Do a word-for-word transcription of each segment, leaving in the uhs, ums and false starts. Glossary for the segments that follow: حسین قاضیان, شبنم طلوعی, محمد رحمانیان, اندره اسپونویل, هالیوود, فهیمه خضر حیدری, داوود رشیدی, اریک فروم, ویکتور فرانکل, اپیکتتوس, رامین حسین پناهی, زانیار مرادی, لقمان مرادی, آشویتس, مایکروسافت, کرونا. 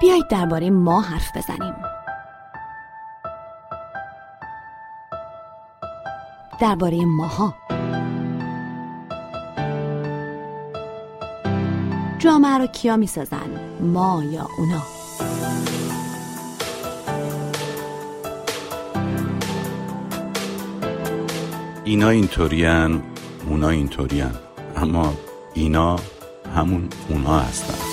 بیایید درباره ما حرف بزنیم. درباره ماها. جامعه رو کیا می سازن؟ ما یا اونا؟ اینا اینطورین، اونا اینطورین، اما اینا همون اونا هستن.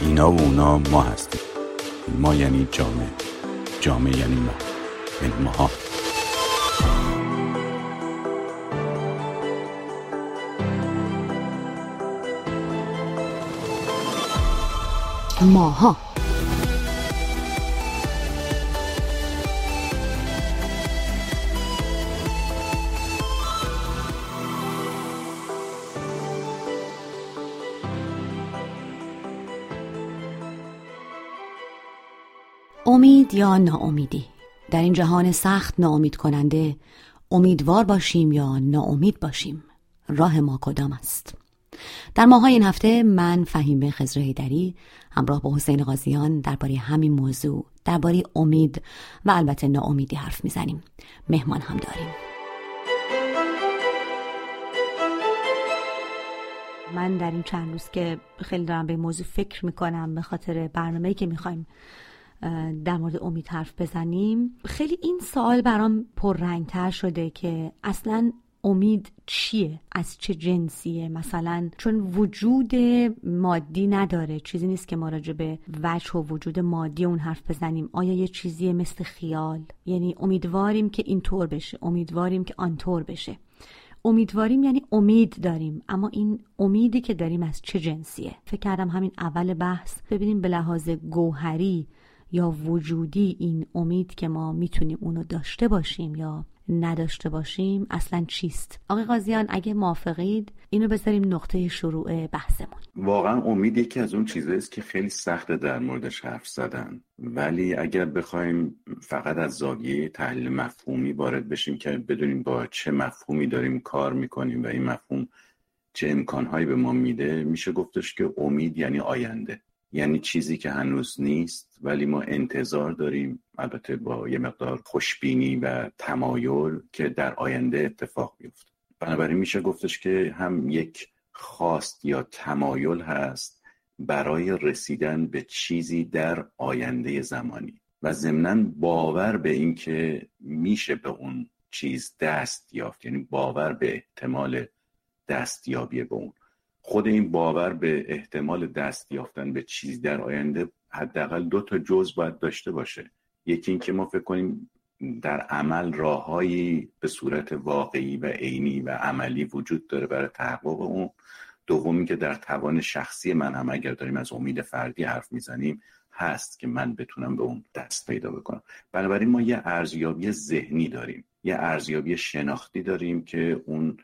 اینا و اونا ما هستیم. ما یعنی جامعه، جامعه یعنی ما، یعنی ماها. ماها امید یا ناامیدی. در این جهان سخت ناامید کننده، امیدوار باشیم یا ناامید باشیم، راه ما کدام است؟ در ماهای این هفته من فهیمه خضر حیدری همراه با حسین قاضیان درباره همین موضوع، درباره امید و البته ناامیدی حرف میزنیم. مهمان هم داریم. من در این چند روز که خیلی دارم به این موضوع فکر میکنم به خاطر برنامه‌ای که میخوایم در مورد امید حرف بزنیم، خیلی این سوال برام پررنگتر شده که اصلاً امید چیه؟ از چه جنسیه؟ مثلا چون وجود مادی نداره، چیزی نیست که ما راجع به وجه و وجود مادی اون حرف بزنیم. آیا یه چیزیه مثل خیال؟ یعنی امیدواریم که اینطور بشه، امیدواریم که آنطور بشه، امیدواریم یعنی امید داریم، اما این امیدی که داریم از چه جنسیه؟ فکر کردم همین اول بحث ببینیم به لحاظ گوهری یا وجودی این امید که ما میتونیم اونو داشته باشیم یا نداشته باشیم اصلا چیست؟ آقای قاضیان اگه موافقید اینو بذاریم نقطه شروع بحثمون. واقعا امید یکی از اون چیزهاست که خیلی سخته در موردش حرف زدن، ولی اگر بخوایم فقط از زاویه تحلیل مفهومی وارد بشیم که بدونیم با چه مفهومی داریم کار میکنیم و این مفهوم چه امکانهایی به ما میده، میشه گفتش که امید یعنی آینده، یعنی چیزی که هنوز نیست ولی ما انتظار داریم، البته با یه مقدار خوشبینی و تمایل، که در آینده اتفاق بیفته. بنابراین میشه گفتش که هم یک خواست یا تمایل هست برای رسیدن به چیزی در آینده زمانی و ضمناً باور به این که میشه به اون چیز دست یافت، یعنی باور به احتمال دستیابی به اون. خود این باور به احتمال دست یافتن به چیزی در آینده حداقل دو تا جزء باید داشته باشه. یکی این که ما فکر کنیم در عمل راههایی به صورت واقعی و عینی و عملی وجود داره برای تحقق اون. دومی که در توان شخصی من هم اگر داریم از امید فردی حرف میزنیم هست که من بتونم به اون دست پیدا بکنم. بنابراین ما یه ارزیابی ذهنی داریم، یه ارزیابی شناختی داریم که اون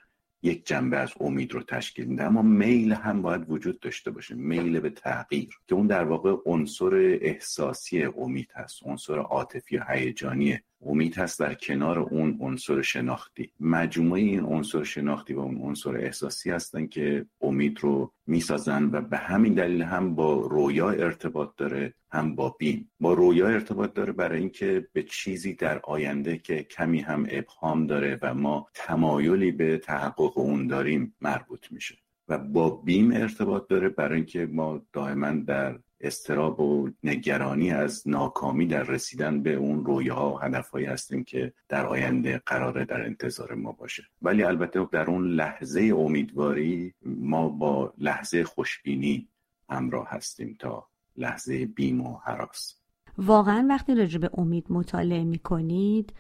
یک جنبه از امید رو تشکیل میده، اما میل هم باید وجود داشته باشه، میل به تغییر، که اون در واقع عنصر احساسی امید هست، عنصر عاطفی و هیجانی امید هست در کنار اون عنصر شناختی. مجموعه این عنصر شناختی و اون عنصر احساسی هستن که امید رو میسازن و به همین دلیل هم با رویا ارتباط داره، هم با بیم. با رویا ارتباط داره برای اینکه به چیزی در آینده که کمی هم ابهام داره و ما تمایلی به تحقق اون داریم مربوط میشه، و با بیم ارتباط داره برای اینکه ما دائما در استراب و نگرانی از ناکامی در رسیدن به اون رویاها و هدفهایی هستیم که در آینده قراره در انتظار ما باشه. ولی البته در اون لحظه امیدواری ما با لحظه خوشبینی همراه هستیم تا لحظه بیم و هراس. واقعا وقتی راجع به امید مطالعه میکنید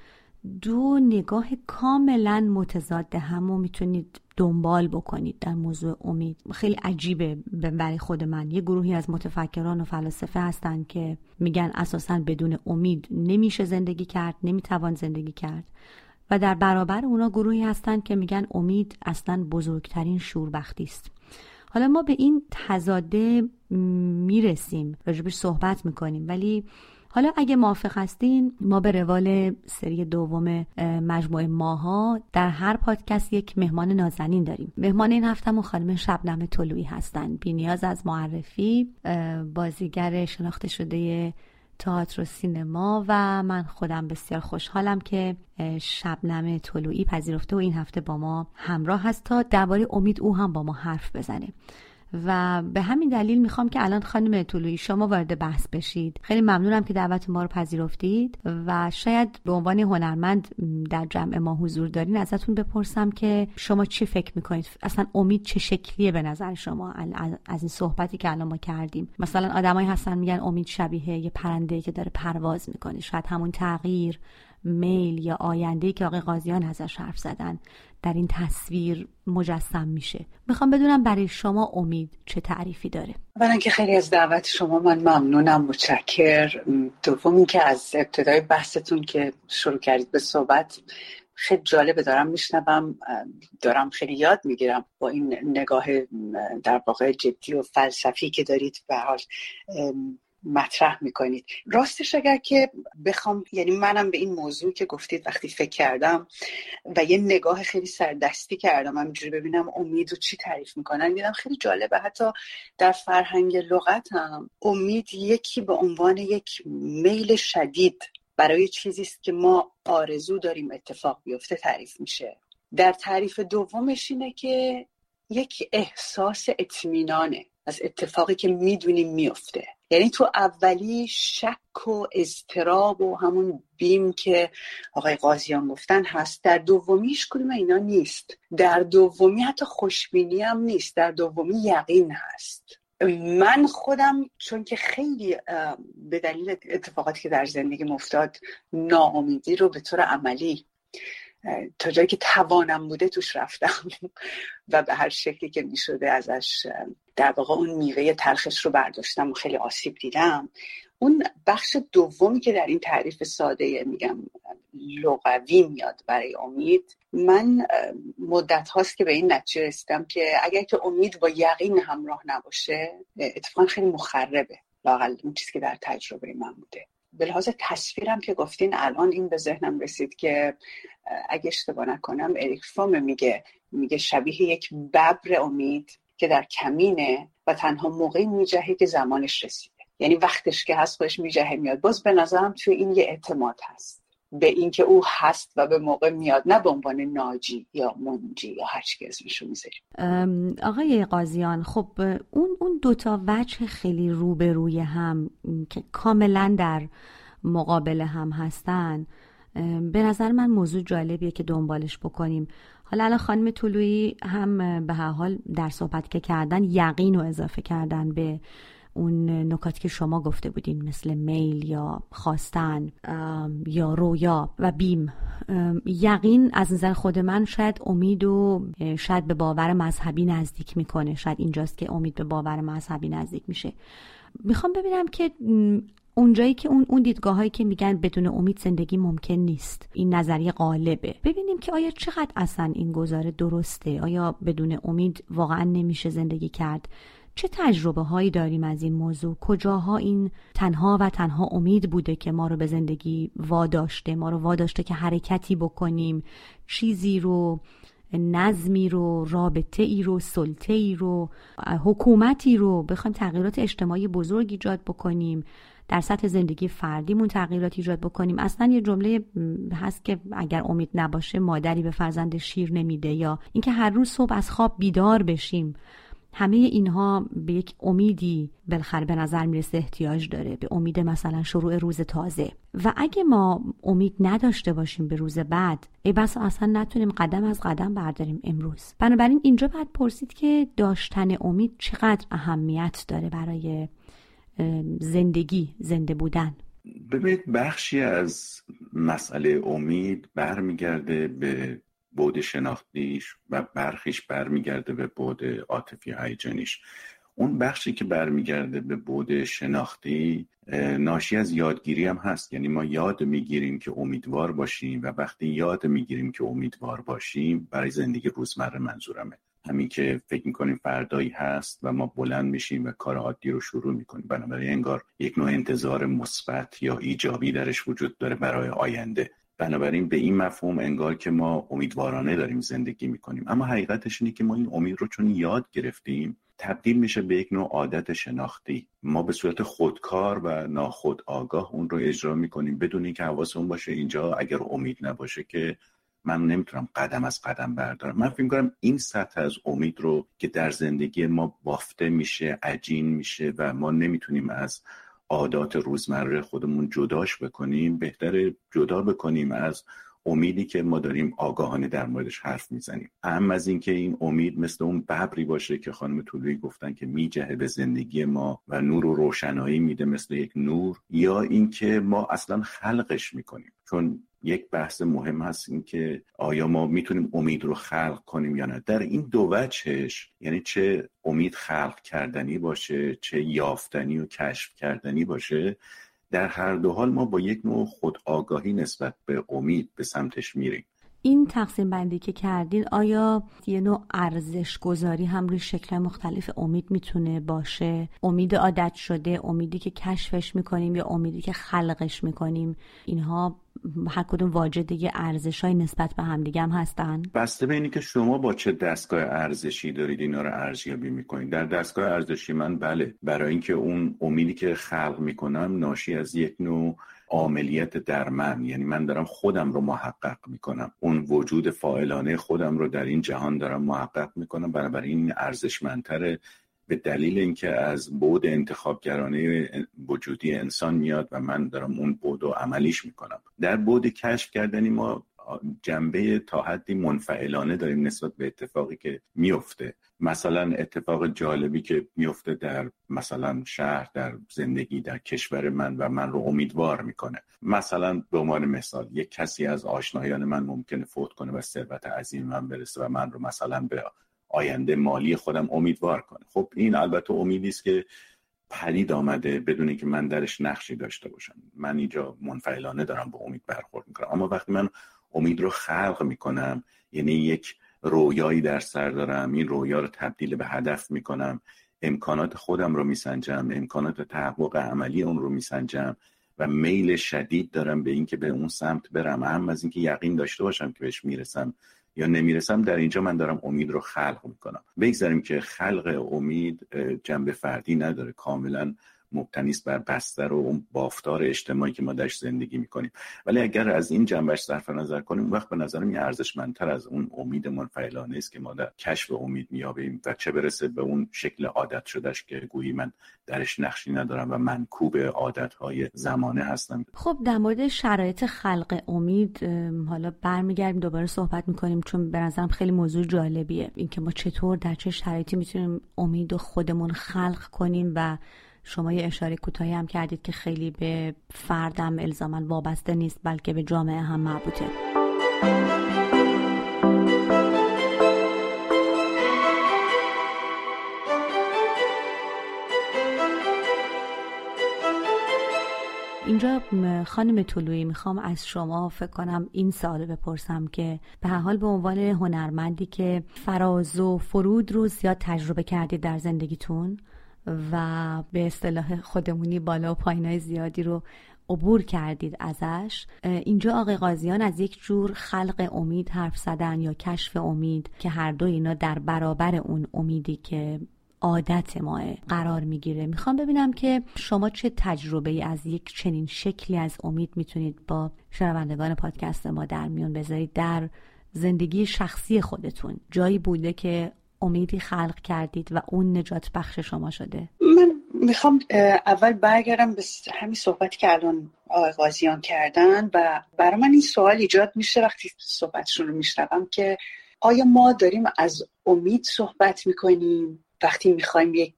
دو نگاه کاملا متضاد هم رو میتونید دنبال بکنید در موضوع امید. خیلی عجیبه برای خود من. یه گروهی از متفکران و فلاسفه هستن که میگن اساساً بدون امید نمیشه زندگی کرد، نمیتوان زندگی کرد، و در برابر اونا گروهی هستن که میگن امید اصلاً بزرگترین شوربختی است. حالا ما به این تضاده میرسیم، راجبش صحبت میکنیم، ولی حالا اگه موافق هستین ما به روال سری دوم مجموعه ماها در هر پادکست یک مهمان نازنین داریم. مهمان این هفته‌مون خانم شبنم طلوعی هستن، بی‌نیاز از معرفی، بازیگر شناخته شده تئاتر و سینما، و من خودم بسیار خوشحالم که شبنم طلوعی پذیرفته و این هفته با ما همراه هست تا درباره امید او هم با ما حرف بزنه. و به همین دلیل میخوام که الان خانم طلوعی شما وارد بحث بشید. خیلی ممنونم که دعوت ما رو پذیرفتید و شاید به عنوان هنرمند در جمع ما حضور دارین. ازتون بپرسم که شما چی فکر میکنید؟ اصلا امید چه شکلیه به نظر شما از این صحبتی که الان ما کردیم؟ مثلا آدمایی هستن میگن امید شبیه یه پرنده که داره پرواز میکنه، شاید همون تغییر، میل یا آینده‌ای که آقای قاضیان ازش حرف زدن در این تصویر مجسم میشه. میخوام بدونم برای شما امید چه تعریفی داره؟ اولا که خیلی از دعوت شما من ممنونم، متشکر. دوم اینکه از ابتدای بحثتون که شروع کردید به صحبت، خیلی جالبه، دارم میشنوم، دارم خیلی یاد میگیرم با این نگاه در واقع جدی و فلسفی که دارید به حال مطرح میکنید. راستش اگر که بخوام، یعنی منم به این موضوع که گفتید وقتی فکر کردم و یه نگاه خیلی سردستی کردم، همینجوری ببینم امید و چی تعریف میکنن، دیدم خیلی جالبه. حتی در فرهنگ لغت هم امید یکی به عنوان یک میل شدید برای چیزی است که ما آرزو داریم اتفاق بیفته تعریف میشه. در تعریف دومش اینه که یک احساس اطمینانه از اتفاقی که میدونیم میفته. یعنی تو اولی شک و اضطراب و همون بیم که آقای قاضیان گفتن هست، در دومیش کدوم اینا نیست. در دومی حتی خوشبینی هم نیست، در دومی یقین هست. من خودم چون که خیلی به دلیل اتفاقاتی که در زندگیم افتاد ناامیدی رو به طور عملی تا جایی که توانم بوده توش رفتم و به هر شکلی که می شده ازش در واقع اون میوه تلخش رو برداشتم و خیلی آسیب دیدم. اون بخش دومی که در این تعریف ساده میگم لغوی میاد برای امید، من مدت هاست که به این نتیجه رسیدم که اگر که امید با یقین همراه نباشه اتفاقا خیلی مخربه، لااقل اون چیزی که در تجربه من بوده. به لحاظ تصویرم که گفتین الان این به ذهنم رسید که اگه اشتباه نکنم اریک فروم میگه میگه شبیه یک ببر امید که در کمینه و تنها موقعی میجهه که زمانش رسیده. یعنی وقتش که هست خودش میجهه میاد. باز به نظرم توی این یه اعتماد هست به اینکه او هست و به موقع میاد، نه به عنوان ناجی یا منجی یا هر چیزی اسمشو میذاریم. آقای قاضیان، خب اون اون دو تا وجه خیلی رو به روی هم که کاملا در مقابل هم هستن، به نظر من موضوع جالبیه که دنبالش بکنیم. حالا الان خانم طلوعی هم به هر حال در صحبت که کردن یقین رو اضافه کردن به اون نکاتی که شما گفته بودین، مثل میل یا خواستن یا رویا و بیم. یقین از نظر خود من شاید امید و شاید به باور مذهبی نزدیک میکنه. شاید اینجاست که امید به باور مذهبی نزدیک میشه. میخوام ببینم که اونجایی که اون اون دیدگاهایی که میگن بدون امید زندگی ممکن نیست، این نظریه غالبه، ببینیم که آیا چقدر اصلا این گزاره درسته؟ آیا بدون امید واقعا نمیشه زندگی کرد؟ چه تجربه هایی داریم از این موضوع؟ کجاها این تنها و تنها امید بوده که ما رو به زندگی واداشته، ما رو واداشته که حرکتی بکنیم، چیزی رو، نظمی رو، رابطه ای رو، سلطه ای رو، حکومتی رو، بخوایم تغییرات اجتماعی بزرگ ایجاد بکنیم، در سطح زندگی فردیمون تغییرات ایجاد بکنیم. اصلا یه جمله هست که اگر امید نباشه مادری به فرزند شیر نمیده، یا اینکه هر روز صبح از خواب بیدار بشیم. همه اینها به یک امیدی بالاخره به نظر میرسه احتیاج داره، به امید مثلا شروع روز تازه. و اگه ما امید نداشته باشیم به روز بعد، ای بس اصلا نتونیم قدم از قدم برداریم امروز. بنابراین اینجا باید پرسید که داشتن امید چقدر اهمیت داره برای زندگی، زنده بودن. ببینید بخشی از مسئله امید برمیگرده به بعد شناختیش و برخیش برمیگرده به بعد عاطفی هیجانیش. اون بخشی که برمیگرده به بعد شناختی ناشی از یادگیری هم هست. یعنی ما یاد میگیریم که امیدوار باشیم، و وقتی یاد میگیریم که امیدوار باشیم برای زندگی روزمره، منظورمه، همین که فکر میکنیم فردایی هست و ما بلند میشیم و کار عادی رو شروع میکنیم. بنابراین انگار یک نوع انتظار مثبت یا ایجابی درش وجود داره برای آینده. بنابراین به این مفهوم انگار که ما امیدوارانه داریم زندگی میکنیم، اما حقیقتش اینه که ما این امید رو چون یاد گرفتیم تبدیل میشه به یک نوع عادت شناختی. ما به صورت خودکار و ناخودآگاه اون رو اجرا میکنیم بدون اینکه حواسمون باشه اینجا اگر امید نباشه که من نمیتونم قدم از قدم بردارم. من فکر می‌کنم این سطح از امید رو که در زندگی ما بافته میشه، عجین میشه و ما نمیتونیم از عادات روزمره خودمون جداش بکنیم، بهتره جدا بکنیم از امیدی که ما داریم آگاهانه در موردش حرف میزنیم. اهم از این که این امید مثل اون ببری باشه که خانم طلوعی گفتن که میجهه به زندگی ما و نور و روشنایی میده مثل یک نور، یا اینکه ما اصلا خلقش میکنیم. چون یک بحث مهم هست این که آیا ما میتونیم امید رو خلق کنیم یا نه. در این دو وجهش، یعنی چه امید خلق کردنی باشه چه یافتنی و کشف کردنی باشه، در هر دو حال ما با یک نوع خودآگاهی نسبت به امید به سمتش میریم. این تقسیم بندی که کردین، آیا یه نوع ارزش گذاری هم روی شکل مختلف امید میتونه باشه؟ امید عادت شده، امیدی که کشفش میکنیم یا امیدی که خلقش میکنیم، اینها هر کدوم واجد یه ارزش‌های نسبت به همدیگه هم هستن؟ بسته به اینی که شما با چه دستگاه ارزشی دارید اینا رو ارزیابی می‌کنید. در دستگاه ارزشی من بله، برای اینکه اون امیدی که خلق می‌کنم ناشی از یک نوع عاملیت در من، یعنی من دارم خودم رو محقق می‌کنم، اون وجود فاعلانه خودم رو در این جهان دارم محقق می‌کنم، بنابراین این ارزشمندتره، به دلیل اینکه از بعد انتخابگرانه وجودی انسان میاد و من دارم اون بعد رو عملیش میکنم. در بعد کشف کردنی ما جنبه تا حدی منفعلانه داریم نسبت به اتفاقی که میفته. مثلا اتفاق جالبی که میفته در مثلا شهر، در زندگی، در کشور من و من رو امیدوار میکنه. مثلا به عنوان مثال یک کسی از آشنایان من ممکنه فوت کنه و ثروت عظیم من برسه و من رو مثلا به آینده مالی خودم امیدوار کنه. خب این البته امیدی است که پدید آمده بدون اینکه من درش نقشی داشته باشم. من اینجا منفعلانه دارم به امید برخورد میکنم. اما وقتی من امید رو خلق میکنم، یعنی یک رویایی در سر دارم، این رویا رو تبدیل به هدف میکنم، امکانات خودم رو میسنجم، امکانات تحقق عملی اون رو میسنجم و میل شدید دارم به اینکه به اون سمت برم. اهم از اینکه یقین داشته باشم که بهش میرسم یا نمیرسم، در اینجا من دارم امید رو خلق میکنم. بگذاریم که خلق امید جنبه فردی نداره، کاملا مبتنیست بر بستر و اون بافتار اجتماعی که ما درش زندگی میکنیم. ولی اگر از این جنبش صرف نظر کنیم، اون وقت به نظرم یه ارزشمندتر از اون امید منفعلانه است که ما در کشف امید میابیم و چه برسه به اون شکل عادت شدهش که گویی من درش نقشی ندارم و منکوب عادتهای زمانه هستم. خب در مورد شرایط خلق امید حالا برمیگردیم دوباره صحبت میکنیم، چون به نظرم خیلی موضوع جالبیه اینکه ما چطور در چه شرایطی میتونیم امید رو خودمون خلق کنیم. و شما یه اشاره کوتاهی هم کردید که خیلی به فردم الزاماً وابسته نیست بلکه به جامعه هم مربوطه. اینجا خانم طلوعی میخوام از شما فکر کنم این سوال بپرسم که به هر حال به عنوان هنرمندی که فراز و فرود رو زیاد تجربه کردید در زندگیتون و به اصطلاح خودمونی بالا و پایینای زیادی رو عبور کردید ازش، اینجا آقای قاضیان از یک جور خلق امید حرف زدن یا کشف امید که هر دو اینا در برابر اون امیدی که عادت ما قرار میگیره. میخوام ببینم که شما چه تجربه‌ای از یک چنین شکلی از امید میتونید با شنوندگان پادکست ما در میون بذارید. در زندگی شخصی خودتون جایی بوده که امیدی خلق کردید و اون نجات بخش شما شده؟ من میخوام اول برگردم به همین صحبتی که الان آقای قاضیان کردن و برای من این سوال ایجاد میشه وقتی صحبتشون رو میشنوم که آیا ما داریم از امید صحبت میکنیم وقتی میخوایم یک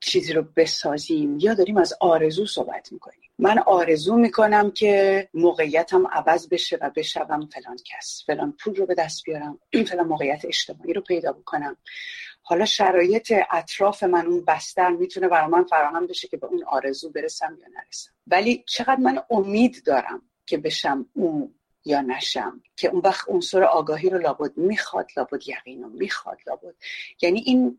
چیزی رو بسازیم یا داریم از آرزو صحبت میکنیم؟ من آرزو میکنم که موقعیتم عوض بشه و بشم فلان کس، فلان پول رو به دست بیارم، فلان موقعیت اجتماعی رو پیدا بکنم. حالا شرایط اطراف من، اون بستر میتونه برای من فراهم بشه که به اون آرزو برسم یا نرسم، ولی چقدر من امید دارم که بشم اون یا نشم، که اون وقت عنصر آگاهی رو لابد میخواد، لابد یقین رو میخواد، لابد. یعنی این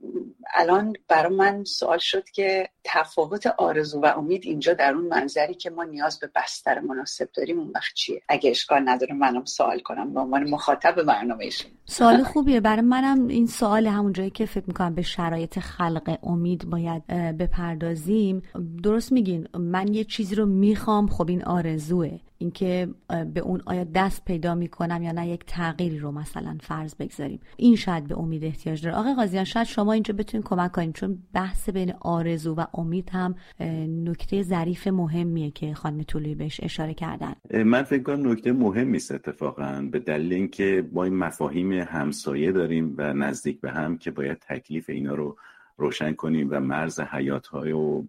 الان برای من سوال شد که تفاوت آرزو و امید اینجا در اون منظری که ما نیاز به بستر مناسب داریم اون وقت چیه؟ اگه اشکال نداره منم سوال کنم به عنوان مخاطب برنامه شما. سوال خوبیه. برای منم این سوال همون جایی که فکر میکنم به شرایط خلق امید باید بپردازیم. درست میگین، من یه چیزی رو میخوام، خب این آرزوئه. اینکه به اون آیا دست پیدا میکنم یا نه، یک تغییری رو مثلا فرض بگذاریم، این شاید به امید احتیاج داره. آقای قاضیان شاید شما اینجا بتونین کمک کنین، چون بحث بین آرزو و امید هم نکته ظریف مهمیه که خانم طلوعی بهش اشاره کردن. من فکر کنم نکته مهمی است اتفاقا، به دلیل اینکه با این مفاهیم همسایه داریم و نزدیک به هم که باید تکلیف اینا رو روشن کنیم و مرز حیات‌های و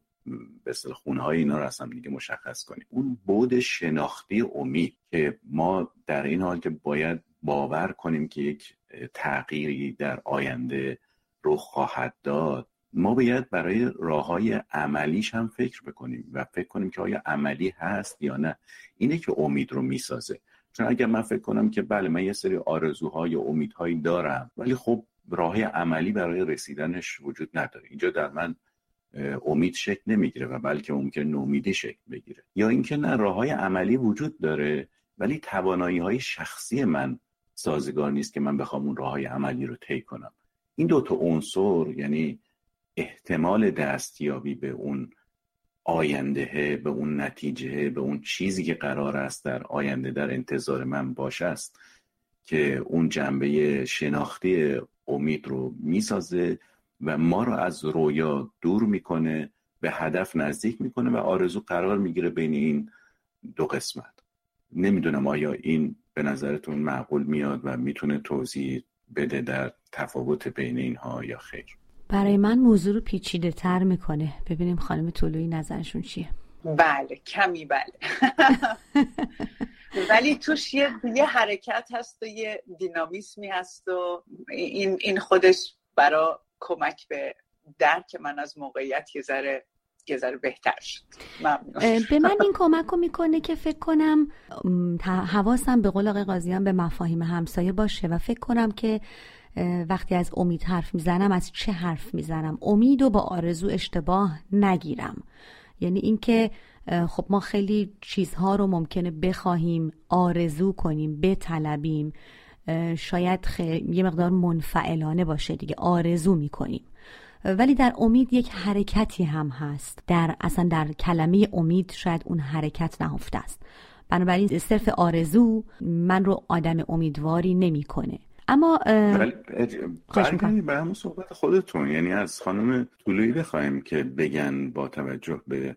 به اصطلاح خونه‌های اینا رو اصلا دیگه مشخص کنیم. اون بعد شناختی امید که ما در این حال که باید باور کنیم که یک تغییری در آینده رخ خواهد داد، ما باید برای راه‌های عملیش هم فکر بکنیم و فکر کنیم که آیا عملی هست یا نه. اینه که امید رو میسازه. چون اگر من فکر کنم که بله من یه سری آرزوها یا امیدهایی دارم ولی خب راه‌های عملی برای رسیدنش وجود نداره، اینجا در من امید شکل نمیگیره و بلکه ممکنه نومیدی شکل بگیره. یا اینکه نه، راه‌های عملی وجود داره ولی توانایی‌های شخصی من سازگار نیست که من بخوام اون راه‌های عملی رو طی کنم. این دو تا عنصر، یعنی احتمال دستیابی به اون آینده، به اون نتیجه، به اون چیزی که قرار است در آینده در انتظار من باشه است، که اون جنبه شناختی امید رو میسازه و ما رو از رویا دور میکنه، به هدف نزدیک میکنه و آرزو قرار میگیره بین این دو قسمت. نمیدونم آیا این به نظرتون معقول میاد و میتونه توضیح بده در تفاوت بین اینها یا خیر؟ برای من موضوع رو پیچیده تر میکنه. ببینیم خانم طلوعی نظرشون چیه؟ بله کمی بله ولی توش یه یه حرکت هست و یه دینامیسمی هست و این این خودش برای کمک به درک من از موقعیت یه ذره یه ذره بهتر شد. ممنون. به من این کمک رو میکنه که فکر کنم حواسم به قول آقای قاضیان به مفاهیم همسایه باشه و فکر کنم که وقتی از امید حرف میزنم از چه حرف میزنم، امید و با آرزو اشتباه نگیرم. یعنی اینکه خب ما خیلی چیزها رو ممکنه بخواهیم، آرزو کنیم، بطلبیم، شاید خی... یه مقدار منفعلانه باشه دیگه، آرزو میکنیم. ولی در امید یک حرکتی هم هست، در اصلا در کلمه امید شاید اون حرکت نهفته است. بنابراین صرف آرزو من رو آدم امیدواری نمیکنه. اما برگردیم به همون صحبت خودتون، یعنی از خانم طلوعی بخوایم که بگن با توجه به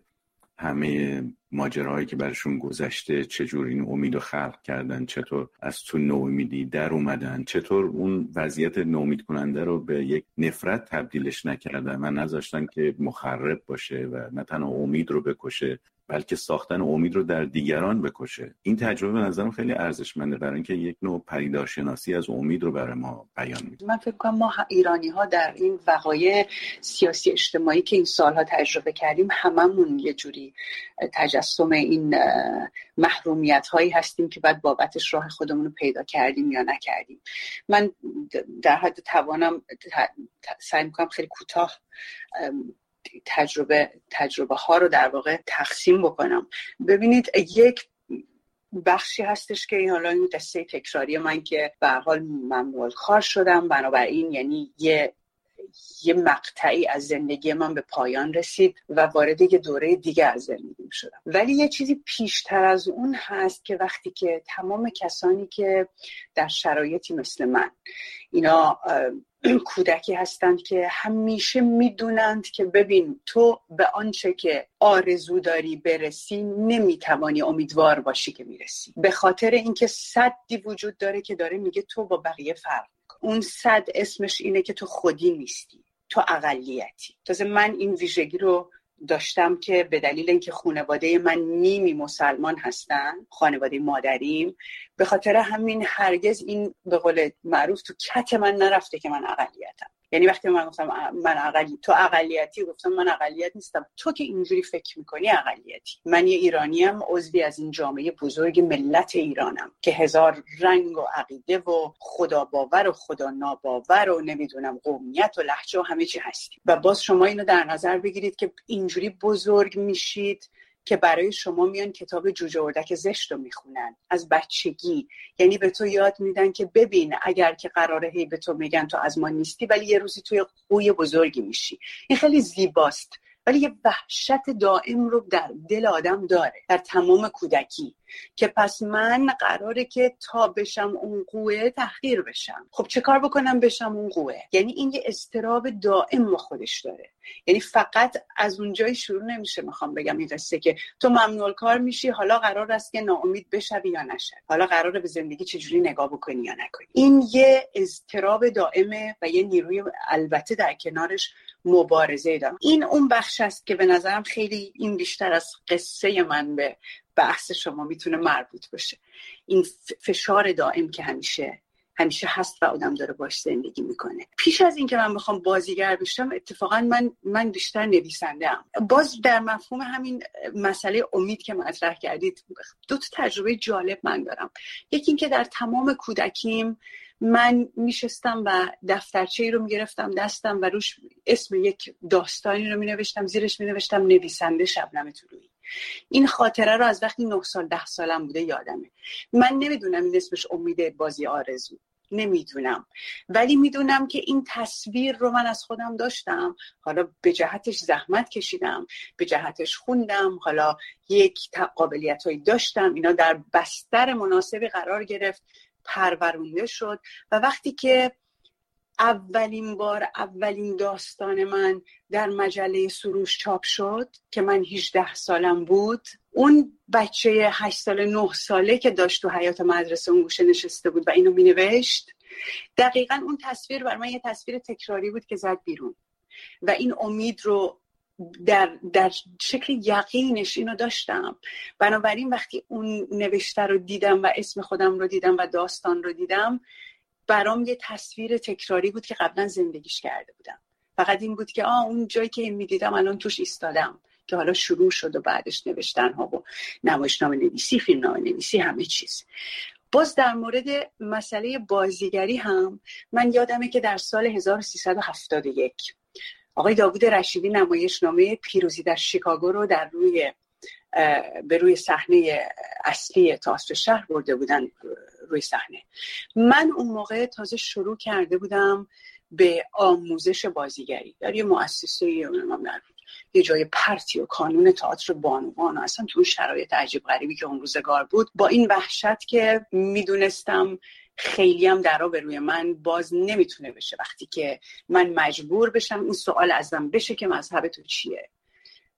همه ماجراهایی که برشون گذشته چجور این امیدو خلق کردن، چطور از تو نومیدی در اومدن، چطور اون وضعیت نومید کننده رو به یک نفرت تبدیلش نکردن و نذاشتن که مخرب باشه و نه تنها امید رو بکشه بلکه ساختن امید رو در دیگران بکشه. این تجربه به نظرم خیلی ارزشمنده برای اینکه یک نوع پدیدارشناسی از امید رو برای ما بیان می‌کنه. من فکر کنم ما ایرانی‌ها در این وقایع سیاسی اجتماعی که این سال‌ها تجربه کردیم هممون یه جوری تجسم این محرومیت‌هایی هستیم که بعد بابتش راه خودمون رو پیدا کردیم یا نکردیم. من در حد توانم سعی می‌کنم خیلی کوتاه تجربه تجربه ها رو در واقع تقسیم بکنم. ببینید یک بخشی هستش که حالا این دسته تکراری من که به هر حال ممنوع کار شدم، بنابراین یعنی یه یه مقطعی از زندگی من به پایان رسید و وارد یه دوره دیگه از زندگیم شدم. ولی یه چیزی پیشتر از اون هست که وقتی که تمام کسانی که در شرایطی مثل من، اینا کودکی هستند که همیشه میدونند که ببین تو به آنچه که آرزو داری برسی نمیتوانی امیدوار باشی که میرسی، به خاطر اینکه سدی وجود داره که داره میگه تو با بقیه فرق. اون سد اسمش اینه که تو خودی نیستی، تو اقلیتی. تازه من این ویژگی رو داشتم که به دلیل اینکه خانواده من نیمی مسلمان هستن، خانواده مادریم، به خاطر همین هرگز این به قول معروف تو کت من نرفته که من اقلیتم. یعنی وقتی من گفتم من اقلی... تو اقلیتی، گفتم من اقلیت نیستم، تو که اینجوری فکر میکنی اقلیتی. من یه ایرانیم، عضوی از این جامعه بزرگ ملت ایرانم که هزار رنگ و عقیده و خدا باور و خدا ناباور و نمیدونم قومیت و لهجه و همه چی هستیم. و باز شما اینو در نظر بگیرید که اینجوری بزرگ میشید که برای شما میان کتاب جوجه اردک زشت رو میخونن از بچگی. یعنی به تو یاد میدن که ببین اگر که قراره هی به تو میگن تو از ما نیستی، ولی یه روزی توی قوی بزرگی میشی. این خیلی زیباست، ولی یه وحشت دائم رو در دل آدم داره در تمام کودکی، که پس من قراره که تا بشم اون قوه تحقیر بشم. خب چه کار بکنم بشم اون قوه؟ یعنی این یه اضطراب دائم با خودش داره. یعنی فقط از اونجایی شروع نمیشه. میخوام بگم این قصه که تو ممنوع کار میشی، حالا قرار است که ناامید بشوی یا نشوی، حالا قراره به زندگی چجوری نگاه بکنی یا نکنی. این یه اضطراب دائمه و یه نیروی البته در کنارش مبارزه دارم. این اون بخش است که به نظرم خیلی این بیشتر از قصه من به بحث شما میتونه مربوط بشه. این فشار دائم که همیشه همیشه هست و آدم داره باش زندگی میکنه. پیش از این که من بخوام بازیگر بشم، اتفاقا من من بیشتر نویسنده ام. باز در مفهوم همین مسئله امید که مطرح کردید، دو تا تجربه جالب من دارم. یکی این که در تمام کودکیم من میشستم و دفترچه‌ای رو میگرفتم دستم و روش اسم یک داستانی رو مینوشتم، زیرش مینوشتم نویسنده شبنم طلوعی. این خاطره رو از وقتی نه سال ده سالم بوده یادمه. من نمیدونم این اسمش امیده بازی آرزو، نمیدونم، ولی میدونم که این تصویر رو من از خودم داشتم. حالا به جهتش زحمت کشیدم، به جهتش خوندم، حالا یک قابلیت‌هایی داشتم، اینا در بستر مناسبی قرار گرفت، پرورونده شد. و وقتی که اولین بار اولین داستان من در مجله سروش چاپ شد که من هجده سالم بود، اون بچه هشت ساله نه ساله که داشت تو حیاط مدرسه اون گوشه نشسته بود و اینو مینوشت، دقیقاً اون تصویر برای من یه تصویر تکراری بود که زد بیرون. و این امید رو در در شکل یقینش اینو داشتم. بنابراین وقتی اون نوشته رو دیدم و اسم خودم رو دیدم و داستان رو دیدم، برام یه تصویر تکراری بود که قبلا زندگیش کرده بودم. فقط این بود که آه اون جایی که میدیدم الان توش ایستادم، که حالا شروع شد و بعدش نوشتن ها و نمایشنامه نویسی، فیلمنامه نویسی، همه چیز. باز در مورد مسئله بازیگری هم من یادمه که در سال هزار و سیصد و هفتاد و یک آقای داوود رشیدی نمایشنامه پیروزی در شیکاگو رو در روی به روی صحنه اصلی تئاتر شهر برده بودن روی صحنه. من اون موقع تازه شروع کرده بودم به آموزش بازیگری در یه مؤسسه یه اونم یه جای پرتی و کانون تئاتر بانوان، اصلا تو شرایط عجیب غریبی که اون روزگار بود، با این وحشت که میدونستم خیلی هم درا به روی من باز نمیتونه بشه وقتی که من مجبور بشم این سوال ازم بشه که مذهب تو چیه.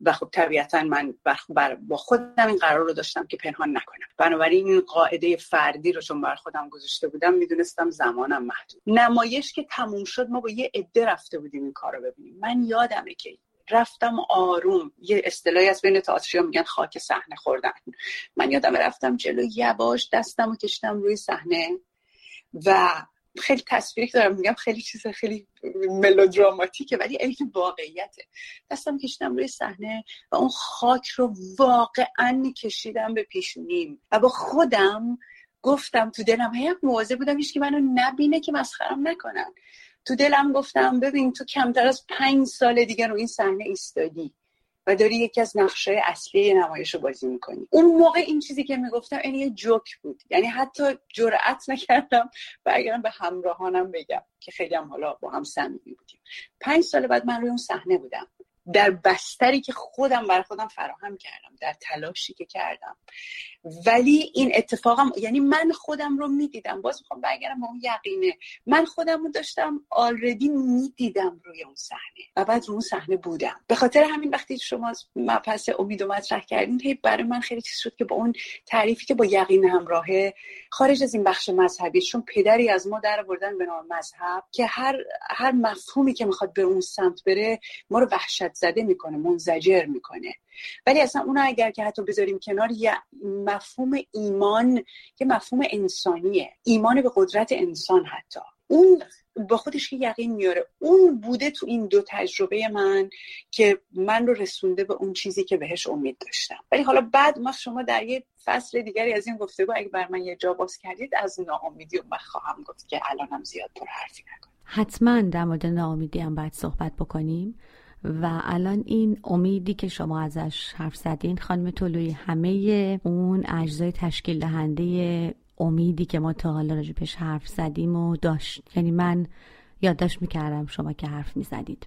و خب طبیعتا من بر با خودم این قرار رو داشتم که پنهان نکنم. بنابراین این قاعده فردی رو چون بر خودم گذاشته بودم، میدونستم زمانم محدود. نمایش که تموم شد، ما با یه عده رفته بودیم این کار رو ببینیم. من یادمه که رفتم آروم، یه اصطلاحی از بین تئاتریا میگن خاک صحنه خوردن. من یادمه رفتم جلو، یواش دستم رو کشیدم روی صحنه و خیلی تصویری دارم میگم، خیلی چیز خیلی ملودراماتیکه ولی این واقعیته. دستم کشیدم روی صحنه و اون خاک رو واقعا کشیدم به پیشونیم و با خودم گفتم، تو دلم هی مواظب بودم هیچ کی منو نبینه که مسخرم نکنن، تو دلم گفتم ببین تو کمتر از پنج سال دیگه رو این صحنه ایستادی و داری یکی از نقشای اصلی نمایش رو بازی میکنی. اون موقع این چیزی که میگفتم این یه جوک بود، یعنی حتی جرئت نکردم برگردم به همراهانم بگم که خیلی هم حالا با هم صمیمی بودیم. پنج سال بعد من روی اون صحنه بودم، در بستری که خودم برای خودم فراهم کردم، در تلاشی که کردم. ولی این اتفاقم، یعنی من خودم رو میدیدم، باز میخوام برگردم به اون یقینه، من خودم رو داشتم آلردی میدیدم روی اون صحنه و بعد روی اون صحنه بودم. به خاطر همین وقتی شما مبحث امید و مطرح کردین، برای من خیلی چیز شد که با اون تعریفی که با یقین همراهه، خارج از این بخش مذهبی، چون پدری از ما در آوردن به نام مذهب که هر هر مفهومی که میخواد به اون سمت بره ما رو وحشت زده میکنه، منزجر میکنه. ولی اصلا اون اگر که حتی بذاریم کنار، یه مفهوم ایمان که مفهوم انسانیه، ایمان به قدرت انسان، حتی اون با خودش که یقین میاره اون بوده تو این دو تجربه من که من رو رسونده به اون چیزی که بهش امید داشتم. ولی حالا بعد ما شما در یه فصل دیگری از این گفتگو اگه بر من یه جا باز کردید از ناامیدی من خواهم گفت که الانم زیاد پر حرفی نکنم. حتما در مورد ناامیدی هم باید صحبت بکنیم و الان این امیدی که شما ازش حرف زدین خانم طلوعی، همه اون اجزای تشکیل دهنده امیدی که ما تا حالا راجبش حرف زدیم و داشت، یعنی من یادداشت میکردم شما که حرف میزدید،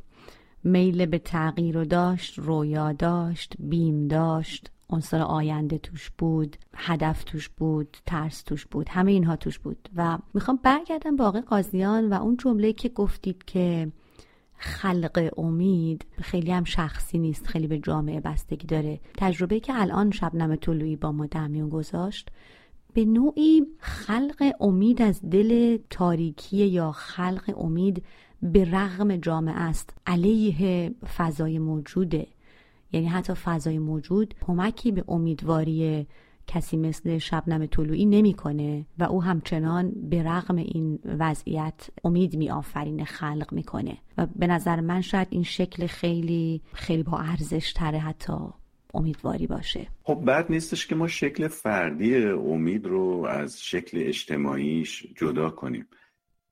میل به تغییر رو داشت، رویا داشت، بیم داشت، عنصر آینده توش بود، هدف توش بود، ترس توش بود، همه اینها توش بود. و میخوام برگردم به آقای قاضیان و اون جمله که گفتید که خلق امید خیلی هم شخصی نیست، خیلی به جامعه بستگی داره. تجربه که الان شبنم طلوعی با ما در میون گذاشت به نوعی خلق امید از دل تاریکی یا خلق امید به رغم جامعه است، علیه فضای موجوده. یعنی حتی فضای موجود کمکی به امیدواری کسی مثل شبنم طلوعی نمیکنه و او همچنان به رغم این وضعیت امید میآفرینه، خلق میکنه. و به نظر من شاید این شکل خیلی خیلی با ارزش تره حتی امیدواری باشه. خب بد نیستش که ما شکل فردی امید رو از شکل اجتماعیش جدا کنیم.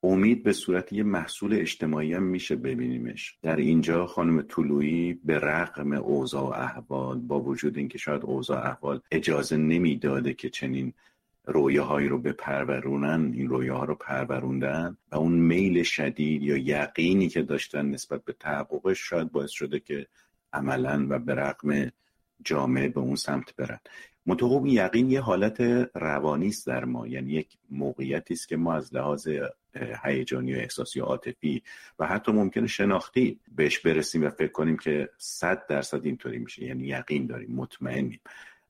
امید به صورت یه محصول اجتماعی هم میشه ببینیمش. در اینجا خانم طلوعی به رغم اوضاع و احوال، با وجود اینکه شاید اوضاع و احوال اجازه نمیداده که چنین رویاهایی رو بپرورونن، این رویاها رو پروروندن و اون میل شدید یا یقینی که داشتن نسبت به تحققش شاید باعث شده که عملاً و به رغم جامعه به اون سمت برن. متوقع یقین یه حالت روانی است در ما، یعنی یک موقعیتی است که ما از لحاظ هیجانی و احساسی و عاطفی و حتی ممکنه شناختی بهش برسیم و فکر کنیم که صد درصد اینطوری میشه، یعنی یقین داریم، مطمئنیم.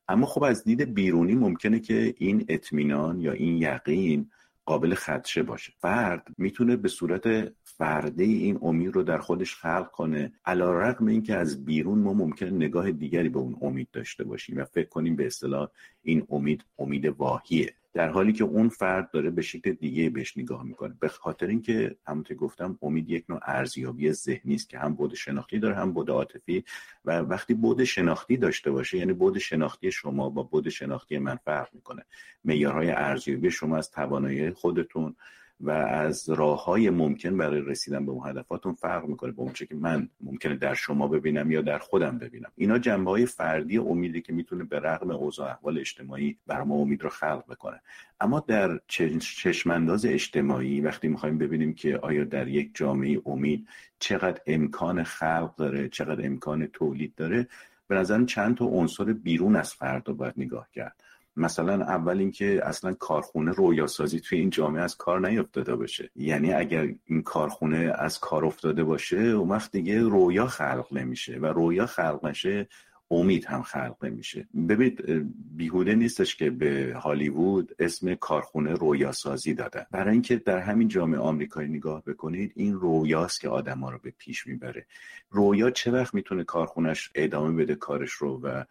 اما خب از دید بیرونی ممکنه که این اطمینان یا این یقین قابل خدشه باشه. فرد میتونه به صورت فردی این امید رو در خودش خلق کنه، علی‌رغم اینکه از بیرون ما ممکنه نگاه دیگری به اون امید داشته باشیم و فکر کنیم به اصطلاح این امید امید واهیه، در حالی که اون فرد داره به شکل دیگه بهش نگاه میکنه. به خاطر اینکه همونطور گفتم امید یک نوع ارزیابی ذهنی است که هم بعد شناختی داره هم بعد عاطفی، و وقتی بعد شناختی داشته باشه، یعنی بعد شناختی شما با بعد شناختی من فرق میکنه. معیارهای ارزیابی شما از توانایی خودتون و از راه‌های ممکن برای رسیدن به اون هدفاتون فرق می‌کنه با اون چیزی که من ممکنه در شما ببینم یا در خودم ببینم. اینا جنبه‌های فردی امیدی که میتونه به رغم اوضاع احوال اجتماعی بر ما امید رو خلق بکنه. اما در چشم‌انداز اجتماعی وقتی می‌خوایم ببینیم که آیا در یک جامعه امید چقدر امکان خلق داره، چقدر امکان تولید داره، به نظرم چند تا عنصر بیرون از فرد رو باید نگاه کرد. مثلا اول اینکه اصلا کارخونه رویاسازی توی این جامعه از کار نیفتاده باشه، یعنی اگر این کارخونه از کار افتاده باشه اون وقت دیگه رویا خلق نمیشه و رویا خلق نشه امید هم خلق نمیشه. ببینید بیهوده نیستش که به هالیوود اسم کارخونه رویاسازی دادن، برای اینکه در همین جامعه آمریکایی نگاه بکنید این رویاست که آدما رو به پیش میبره. رویا چه وقت میتونه کارخونه‌اش ادامه بده کارش رو و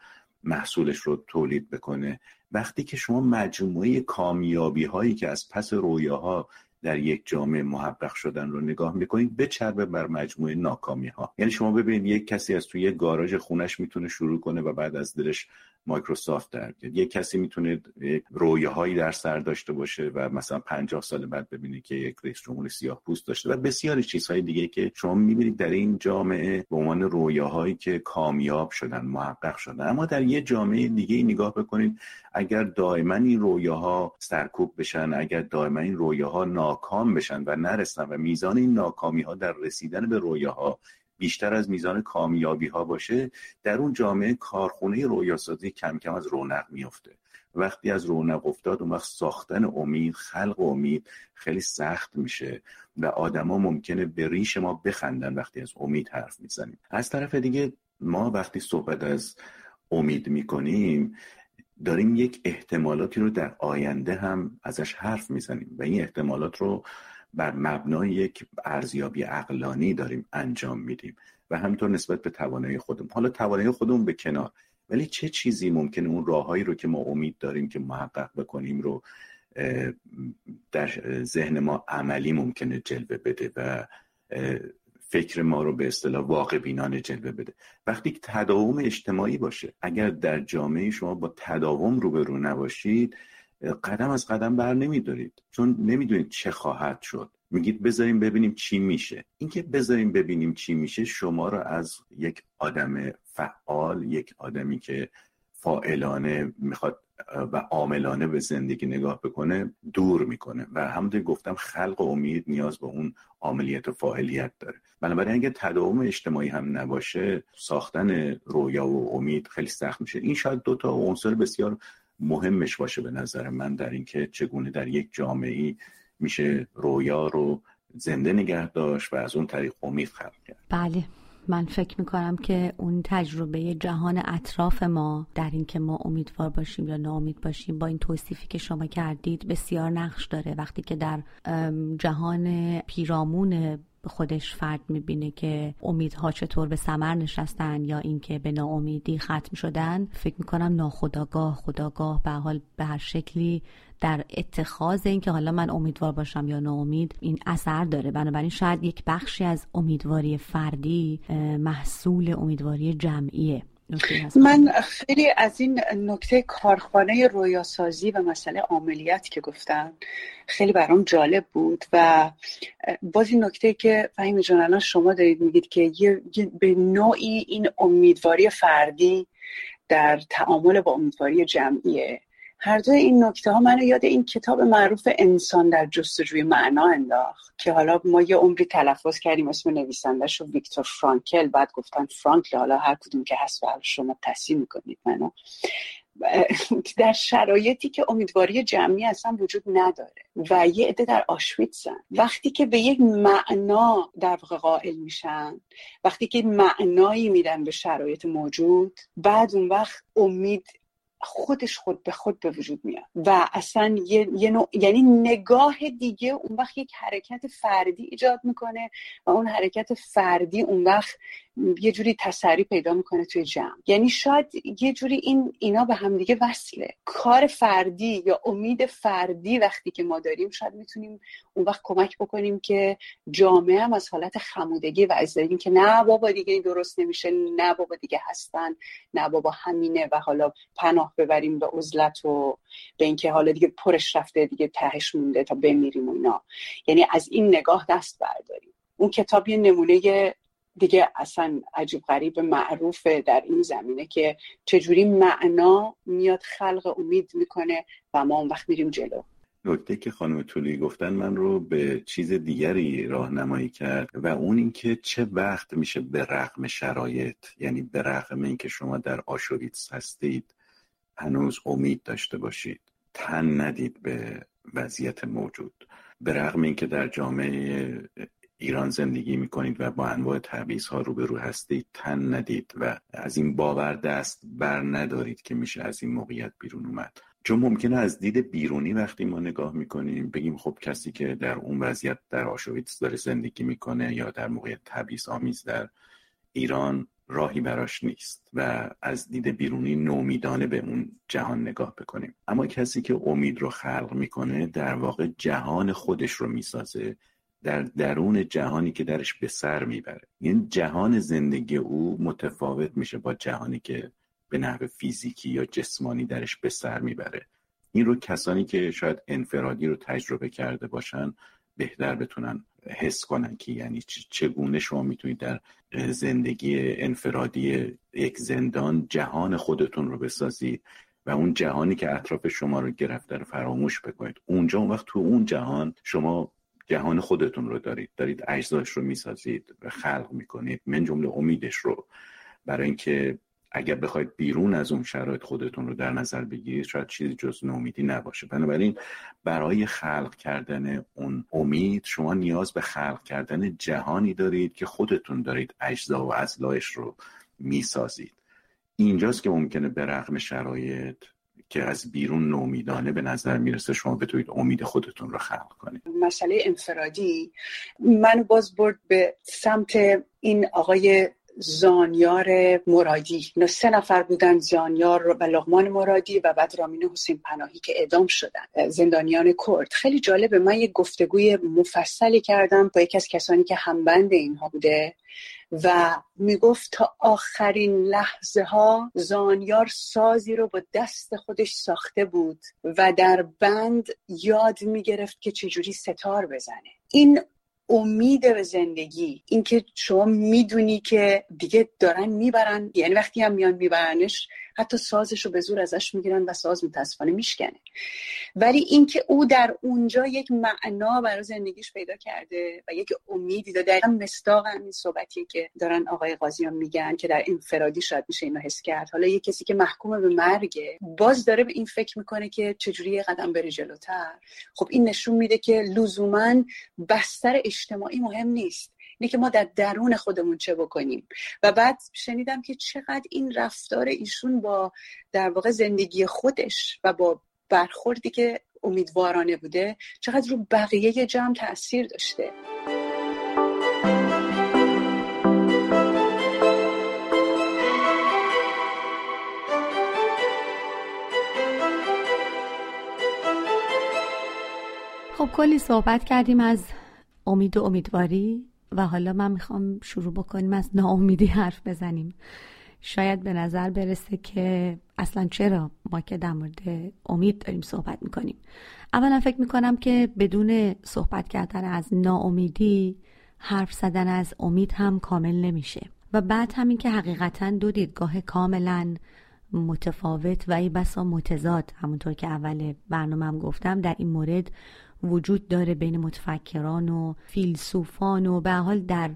محصولش رو تولید بکنه؟ وقتی که شما مجموعه کامیابی هایی که از پس رویاها در یک جامعه محقق شدن رو نگاه میکنید به چربه بر مجموعه ناکامی ها. یعنی شما ببینید یک کسی از توی گاراژ خونش میتونه شروع کنه و بعد از دلش مایکروسافت در بیاد. یک کسی میتونه رویاهایی در سر داشته باشه و مثلا پنجاه سال بعد ببینه که یک رئیس جمهور سیاه‌پوست داشته و بسیاری چیزهای دیگه که شما میبینید در این جامعه به عنوان رویاهایی که کامیاب شدن، محقق شدن. اما در یه جامعه دیگه نگاه بکنید، اگر دائما این رویاها سرکوب بشن، اگر دائما این رویاها ناکام بشن و نرسن و میزان این ناکامی‌ها در رسیدن به رویاها بیشتر از میزان کامیابی ها باشه، در اون جامعه کارخونه رویاسازی کم کم از رونق میفته. وقتی از رونق افتاد اون وقت ساختن امید، خلق امید خیلی سخت میشه و آدما ممکنه به ریش ما بخندن وقتی از امید حرف میزنیم. از طرف دیگه ما وقتی صحبت از امید میکنیم داریم یک احتمالاتی رو در آینده هم ازش حرف میزنیم و این احتمالات رو بر مبنای یک ارزیابی عقلانی داریم انجام میدیم و همینطور نسبت به توانایی خودمون. حالا توانایی خودمون به کنار، ولی چه چیزی ممکنه اون راههایی رو که ما امید داریم که محقق بکنیم رو در ذهن ما عملی ممکنه جلوه بده و فکر ما رو به اصطلاح واقع بینانه جلوه بده. وقتی که تداوم اجتماعی باشه، اگر در جامعه شما با تداوم روبرو نباشید، قدم از قدم بر نمیدارید، چون نمیدونید چه خواهد شد. میگید بذاریم ببینیم چی میشه. اینکه بذاریم ببینیم چی میشه شما رو از یک آدم فعال، یک آدمی که فاعلانه میخواد و عاملانه به زندگی نگاه بکنه دور میکنه و همونطور گفتم خلق و امید نیاز به اون عاملیت و فاعلیت داره. بنابراین اگه تداوم اجتماعی هم نباشه، ساختن رویا و امید خیلی سخت میشه. این شاید دو تا عنصر بسیار مهمش باشه به نظر من در اینکه چگونه در یک جامعه‌ای میشه رویا رو زنده نگه داشت و از اون طریق امید خلق کرد. بله، من فکر میکنم که اون تجربه جهان اطراف ما در این که ما امیدوار باشیم یا ناامید باشیم با این توصیفی که شما کردید بسیار نقش داره. وقتی که در جهان پیرامون خودش فرد میبینه که امیدها چطور به ثمر نشستن یا اینکه به ناامیدی ختم شدن، فکر میکنم ناخودآگاه خودآگاه به حال به هر شکلی در اتخاذ این که حالا من امیدوار باشم یا ناامید این اثر داره. بنابراین شاید یک بخشی از امیدواری فردی محصول امیدواری جمعیه. من خیلی از این نکته کارخانه رویاسازی و مسئله عاملیت که گفتن خیلی برام جالب بود و باز این نکته که فهیمه جان الان شما دارید میگید که یه به نوعی این امیدواری فردی در تعامل با امیدواری جمعیه. هر دوی این نکته ها منو یاد این کتاب معروف انسان در جستجوی معنا انداخت که حالا ما یه عمری تلفظ کردیم اسم نویسنده‌شو ویکتور فرانکل، بعد گفتن فرانکل، حالا هر کدوم که هست و شما تصحیح میکنید منو. در شرایطی که امیدواری جمعی اصلا وجود نداره و یه عده در آشویتسن، وقتی که به یک معنا در واقع قائل میشن، وقتی که معنایی میدن به شرایط موجود، بعد اون وقت امید خودش خود به خود به وجود میاد و اصلا یه, یه نوع... یعنی نگاه دیگه اون وقت یک حرکت فردی ایجاد میکنه و اون حرکت فردی اون وقت یه جوری تسری پیدا میکنه توی جمع. یعنی شاید یه جوری این اینا به هم دیگه وصله. کار فردی یا امید فردی وقتی که ما داریم شاید میتونیم اون وقت کمک بکنیم که جامعه هم از حالت خمودگی و از داریم که نه بابا دیگه این درست نمیشه، نه بابا دیگه هستن، نه بابا همینه و حالا پناه ببریم به عزلت و به اینکه حالا دیگه پرش رفته، دیگه تهش مونده تا بمیریم و اینا. یعنی از این نگاه دست برداریم. اون کتاب یه نمونه دیگه اصلا عجیب غریب معروفه در این زمینه که چجوری معنا میاد خلق امید میکنه و ما اون وقت میریم جلو. نکته که خانم طلوعی گفتن من رو به چیز دیگری راهنمایی کرد و اون این که چه وقت میشه به رغم شرایط، یعنی به رغم اینکه شما در آشویتس هستید هنوز امید داشته باشید، تن ندید به وضعیت موجود، به رغم اینکه در جامعه ایران زندگی میکنید و با انواع تبعیض‌ها روبرو هستید تن ندید و از این باور دست بر ندارید که میشه از این موقعیت بیرون اومد. چون ممکنه از دید بیرونی وقتی ما نگاه میکنیم بگیم خب کسی که در اون وضعیت در آشویتس داره زندگی میکنه یا در موقعیت تبعیض‌آمیز در ایران راهی براش نیست و از دید بیرونی نومیدانه به اون جهان نگاه بکنیم. اما کسی که امید رو خلق میکنه در واقع جهان خودش رو میسازه در درون جهانی که درش به سر میبره. یعنی جهان زندگی او متفاوت میشه با جهانی که به نحو فیزیکی یا جسمانی درش به سر میبره. این رو کسانی که شاید انفرادی رو تجربه کرده باشن بهتر بتونن حس کنن که یعنی چگونه شما میتونید در زندگی انفرادی یک زندان جهان خودتون رو بسازید و اون جهانی که اطراف شما رو گرفته رو فراموش بکنید. اونجا اون وقت تو اون جهان شما جهان خودتون رو دارید، دارید اجزاش رو میسازید و خلق میکنید، من جمله امیدش رو. برای اینکه اگر بخواید بیرون از اون شرایط خودتون رو در نظر بگیرید شاید چیزی جز ناامیدی نباشه. بنابراین برای خلق کردن اون امید شما نیاز به خلق کردن جهانی دارید که خودتون دارید اجزا و اضلاعش رو میسازید. اینجاست که ممکنه به رغم شرایط که از بیرون ناامیدانه به نظر میرسه شما بتونید امید خودتون رو خلق کنید. مسئله انفرادی منو باز برد به سمت این آقای زانیار مرادی. اینا سه نفر بودن، زانیار و لقمان مرادی و بعد رامین حسین پناهی که اعدام شدن، زندانیان کرد. خیلی جالبه، من یک گفتگوی مفصلی کردم با یکی از کسانی که همبند اینها بوده و میگفت تا آخرین لحظه ها زانیار سازی رو با دست خودش ساخته بود و در بند یاد میگرفت که چجوری ستار بزنه. این امید به زندگی، این که شما میدونی که دیگه دارن میبرن، یعنی وقتی هم میان میبرنش حتی سازشو به زور ازش میگیرن و ساز متاسفانه میشکنه، ولی این که او در اونجا یک معنا برای زندگیش پیدا کرده و یک امیدی داره. دقیقا مصداق همین صحبتی که دارن آقای قاضیان میگن که در انفرادی شاید میشه اینو حس کرد. حالا یک کسی که محکوم به مرگه باز داره به این فکر میکنه که چجوری قدم بره جلوتر. خب این نشون میده که لزوما بستر اجتماعی مهم نیست، اینه که ما در درون خودمون چه بکنیم. و بعد شنیدم که چقدر این رفتار ایشون با در واقع زندگی خودش و با برخوردی که امیدوارانه بوده چقدر رو بقیه جمع تأثیر داشته. خب کلی صحبت کردیم از امید و امیدواری و حالا من میخوام شروع بکنیم از ناامیدی حرف بزنیم. شاید به نظر برسه که اصلا چرا ما که در مورد امید داریم صحبت میکنیم. اولا فکر میکنم که بدون صحبت کردن از ناامیدی حرف زدن از امید هم کامل نمیشه و بعد همین که حقیقتا دو دیدگاه کاملا متفاوت و ای بسا متضاد، همونطور که اول برنامه هم گفتم، در این مورد وجود داره بین متفکران و فیلسوفان و به حال در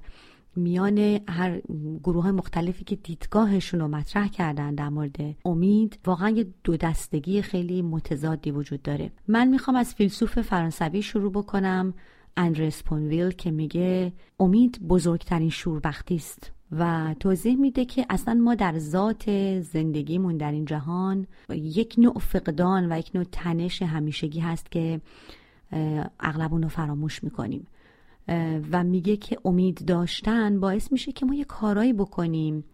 میان هر گروه مختلفی که دیدگاهشون رو مطرح کردن در مورد امید. واقعا یه دو دستگی خیلی متضادی وجود داره. من میخوام از فیلسوف فرانسوی شروع بکنم، اندره اسپونویل، که میگه امید بزرگترین شوربختی است و توضیح میده که اصلا ما در ذات زندگیمون در این جهان یک نوع فقدان و یک نوع تنش همیشگی هست که اغلب اونو فراموش میکنیم و میگه که امید داشتن باعث میشه که ما یه کارایی بکنیم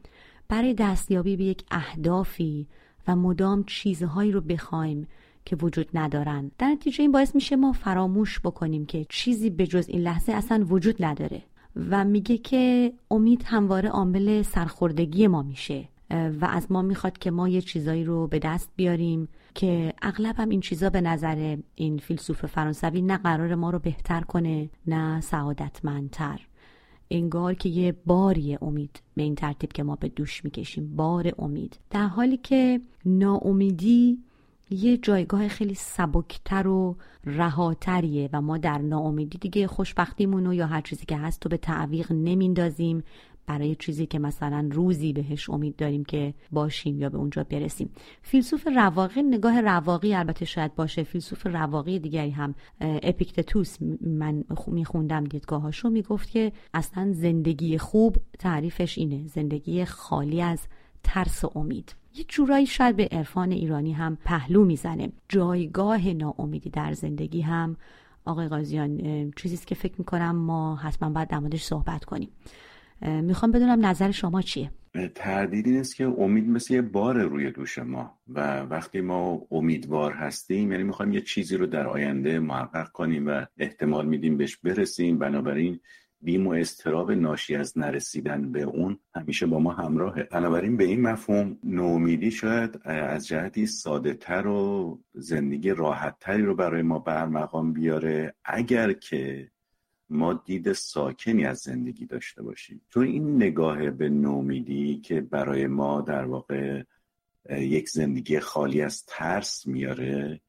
برای دستیابی به یک اهدافی و مدام چیزهایی رو بخوایم که وجود ندارن. در نتیجه این باعث میشه ما فراموش بکنیم که چیزی به جز این لحظه اصلا وجود نداره و میگه که امید همواره عامل سرخوردگی ما میشه و از ما میخواد که ما یه چیزایی رو به دست بیاریم که اغلب هم این چیزا به نظر این فیلسوف فرانسوی نه قرار ما رو بهتر کنه نه سعادتمندتر. انگار که یه باری امید به این ترتیب که ما به دوش میکشیم، بار امید، در حالی که ناامیدی یه جایگاه خیلی سبکتر و رهاتریه و ما در ناامیدی دیگه خوشبختیمونو یا هر چیزی که هست تو به تعویق نمیندازیم برای چیزی که مثلا روزی بهش امید داریم که باشیم یا به اونجا برسیم. فیلسوف رواقی، نگاه رواقی البته شاید باشه، فیلسوف رواقی دیگری هم اپیکتتوس، من میخوندم دیدگاهاشو، میگفت که اصلا زندگی خوب تعریفش اینه، زندگی خالی از ترس و امید. یه جورایی شاید به عرفان ایرانی هم پهلو میزنه. جایگاه ناامیدی در زندگی هم آقای قاضیان چیزیست که فکر میکنم ما حتما باید در موردش صحبت کنیم. میخوام بدونم نظر شما چیه؟ تردید این است که امید مثل یه بار روی دوش ما و وقتی ما امیدوار هستیم یعنی میخوایم یه چیزی رو در آینده محقق کنیم و احتمال میدیم بهش برسیم، بنابراین بیم و اضطراب ناشی از نرسیدن به اون همیشه با ما همراهه. بنابراین به این مفهوم ناامیدی شاید از جهتی ساده تر و زندگی راحت تری رو برای ما برمقام بیاره اگر که ما دید ساکنی از زندگی داشته باشیم. چون این نگاه به نومیدی که برای ما در واقع یک زندگی خالی از ترس میاره،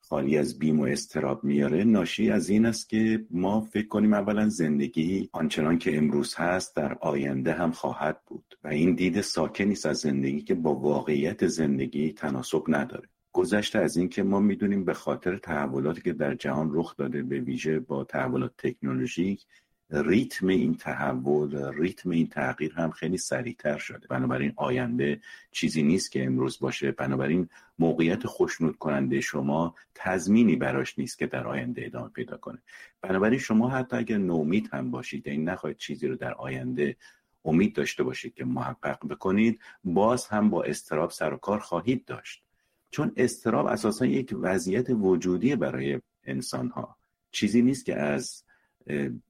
خالی از بیم و اضطراب میاره، ناشی از این است که ما فکر کنیم اولا زندگی آنچنان که امروز هست در آینده هم خواهد بود و این دید ساکنی است از زندگی که با واقعیت زندگی تناسب نداره. گذشته از این که ما میدونیم به خاطر تحولاتی که در جهان رخ داده، به ویژه با تحولات تکنولوژیک، ریتم این تحول، ریتم این تغییر هم خیلی سریعتر شده. بنابراین آینده چیزی نیست که امروز باشه، بنابراین موقعیت خوشنود کننده شما تضمینی براش نیست که در آینده ادامه پیدا کنه. بنابراین شما حتی اگر نومید هم باشید، این نخواهید چیزی رو در آینده امید داشته باشید که محقق بکنید، باز هم با اضطراب سر و کار خواهید داشت، چون اضطراب اساسا یک وضعیت وجودی برای انسان ها، چیزی نیست که از